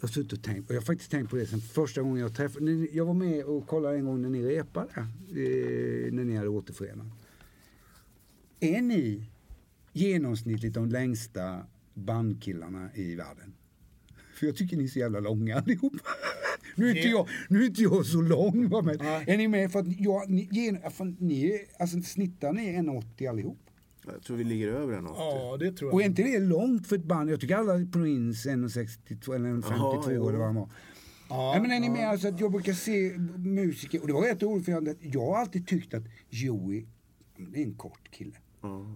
Jag har suttit och tänkt, och jag har faktiskt tänkt på det sen första gången jag träffade. Jag var med och kollade en gång när ni repade. Eh, när ni hade återförenat. Är ni genomsnittligt de längsta bandkillarna i världen? För jag tycker ni är så jävla långa allihop. Nu är inte jag, nu är inte jag så lång. Men är ni med? För att jag, ni, gen, för ni, alltså, snittar ni en åttio allihop? Jag tror vi ligger över en åttio. Ja, det tror jag. Och inte det är långt för ett band. Jag tycker alla Prince en sextiotvå eller en femtiotvå aha, eller vad man var. Ja, nej, men är ni med? Alltså, att jag brukar se musiker. Och det var rätt roligt för jag, jag har alltid tyckt att Joey är en kort kille.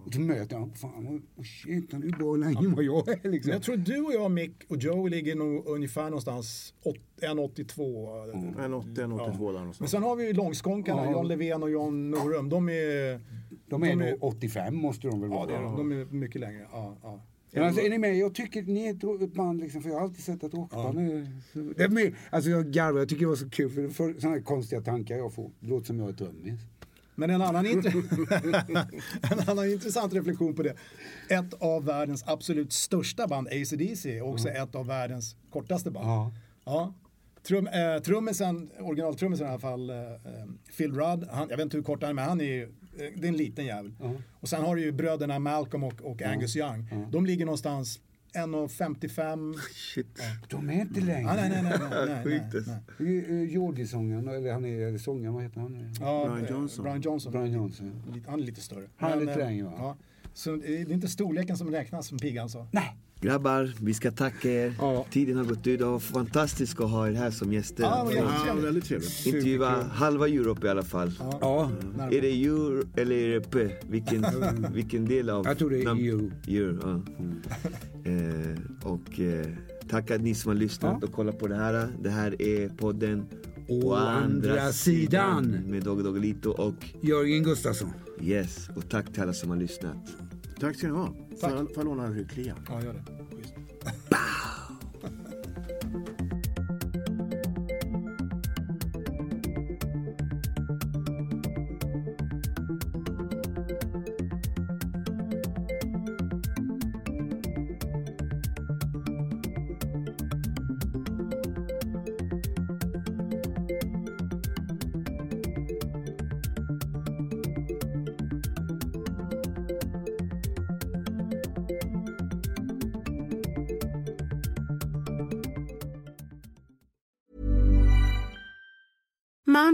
Och så möter jag, fan, oh shit, han är ju bra länge vad jag är liksom. Jag tror du och jag, Mick och Joey ligger nog ungefär någonstans ett åttiotvå. Mm. ett åttio, ett åttiotvå ja. där någonstans. Men sen har vi ju långskånkarna, ja. John Levén och John Norum. De är... De är, de är åttiofem måste de väl vara. Ja, det är, de är mycket längre. Ja, ja. Men alltså, är ni med? Jag tycker ni är ett band liksom, för jag har alltid sett att åtta ja. nu. Det är med. Alltså jag garvar, jag tycker det var så kul, för, för sådana här konstiga tankar jag får. Det låter som jag är drömmis. Men en annan, en annan intressant reflektion på det. Ett av världens absolut största band, A C D C, och också mm. ett av världens kortaste band. Ja. Ja. Trum, eh, trummisen, originaltrummisen i alla fall, eh, Phil Rudd, han, jag vet inte hur kort han är, men han är ju, eh, det är en liten jävel. Mm. Och sen har du ju bröderna Malcolm och, och Angus Young. Mm. De ligger någonstans en femtiofem. Shit. Ja. De är inte längre. Ah, nej, nej, nej. nej, nej, nej. Jordisångaren, eller han är sångaren, vad heter han? Ja, Brian Johnson. Brian Johnson. Brian Johnson. Han är lite större. Han är lite längre, va? Ja. Så det är inte storleken som räknas som piggan så. Nej. Grabbar, vi ska tacka er. Ja. Tiden har gått ut. Det var fantastiskt att ha er här som gäster. Ja, det var väldigt trevligt. Intervjua halva Europa i alla fall. Ja. Ja. Ja. Är det Euro eller Europe? Vilken, vilken del av... Jag tror det är nam- Euro. Euro, ja. Mm. eh, och eh, tack att ni som har lyssnat ja. och kollat på det här. Det här är podden Å andra, andra sidan. sidan. Med Dogge Doggelito och... Jörgen Gustafsson. Yes, och tack till alla som har lyssnat. Tack ska ni ha. Får jag låna en hycklia? Ja, gör det.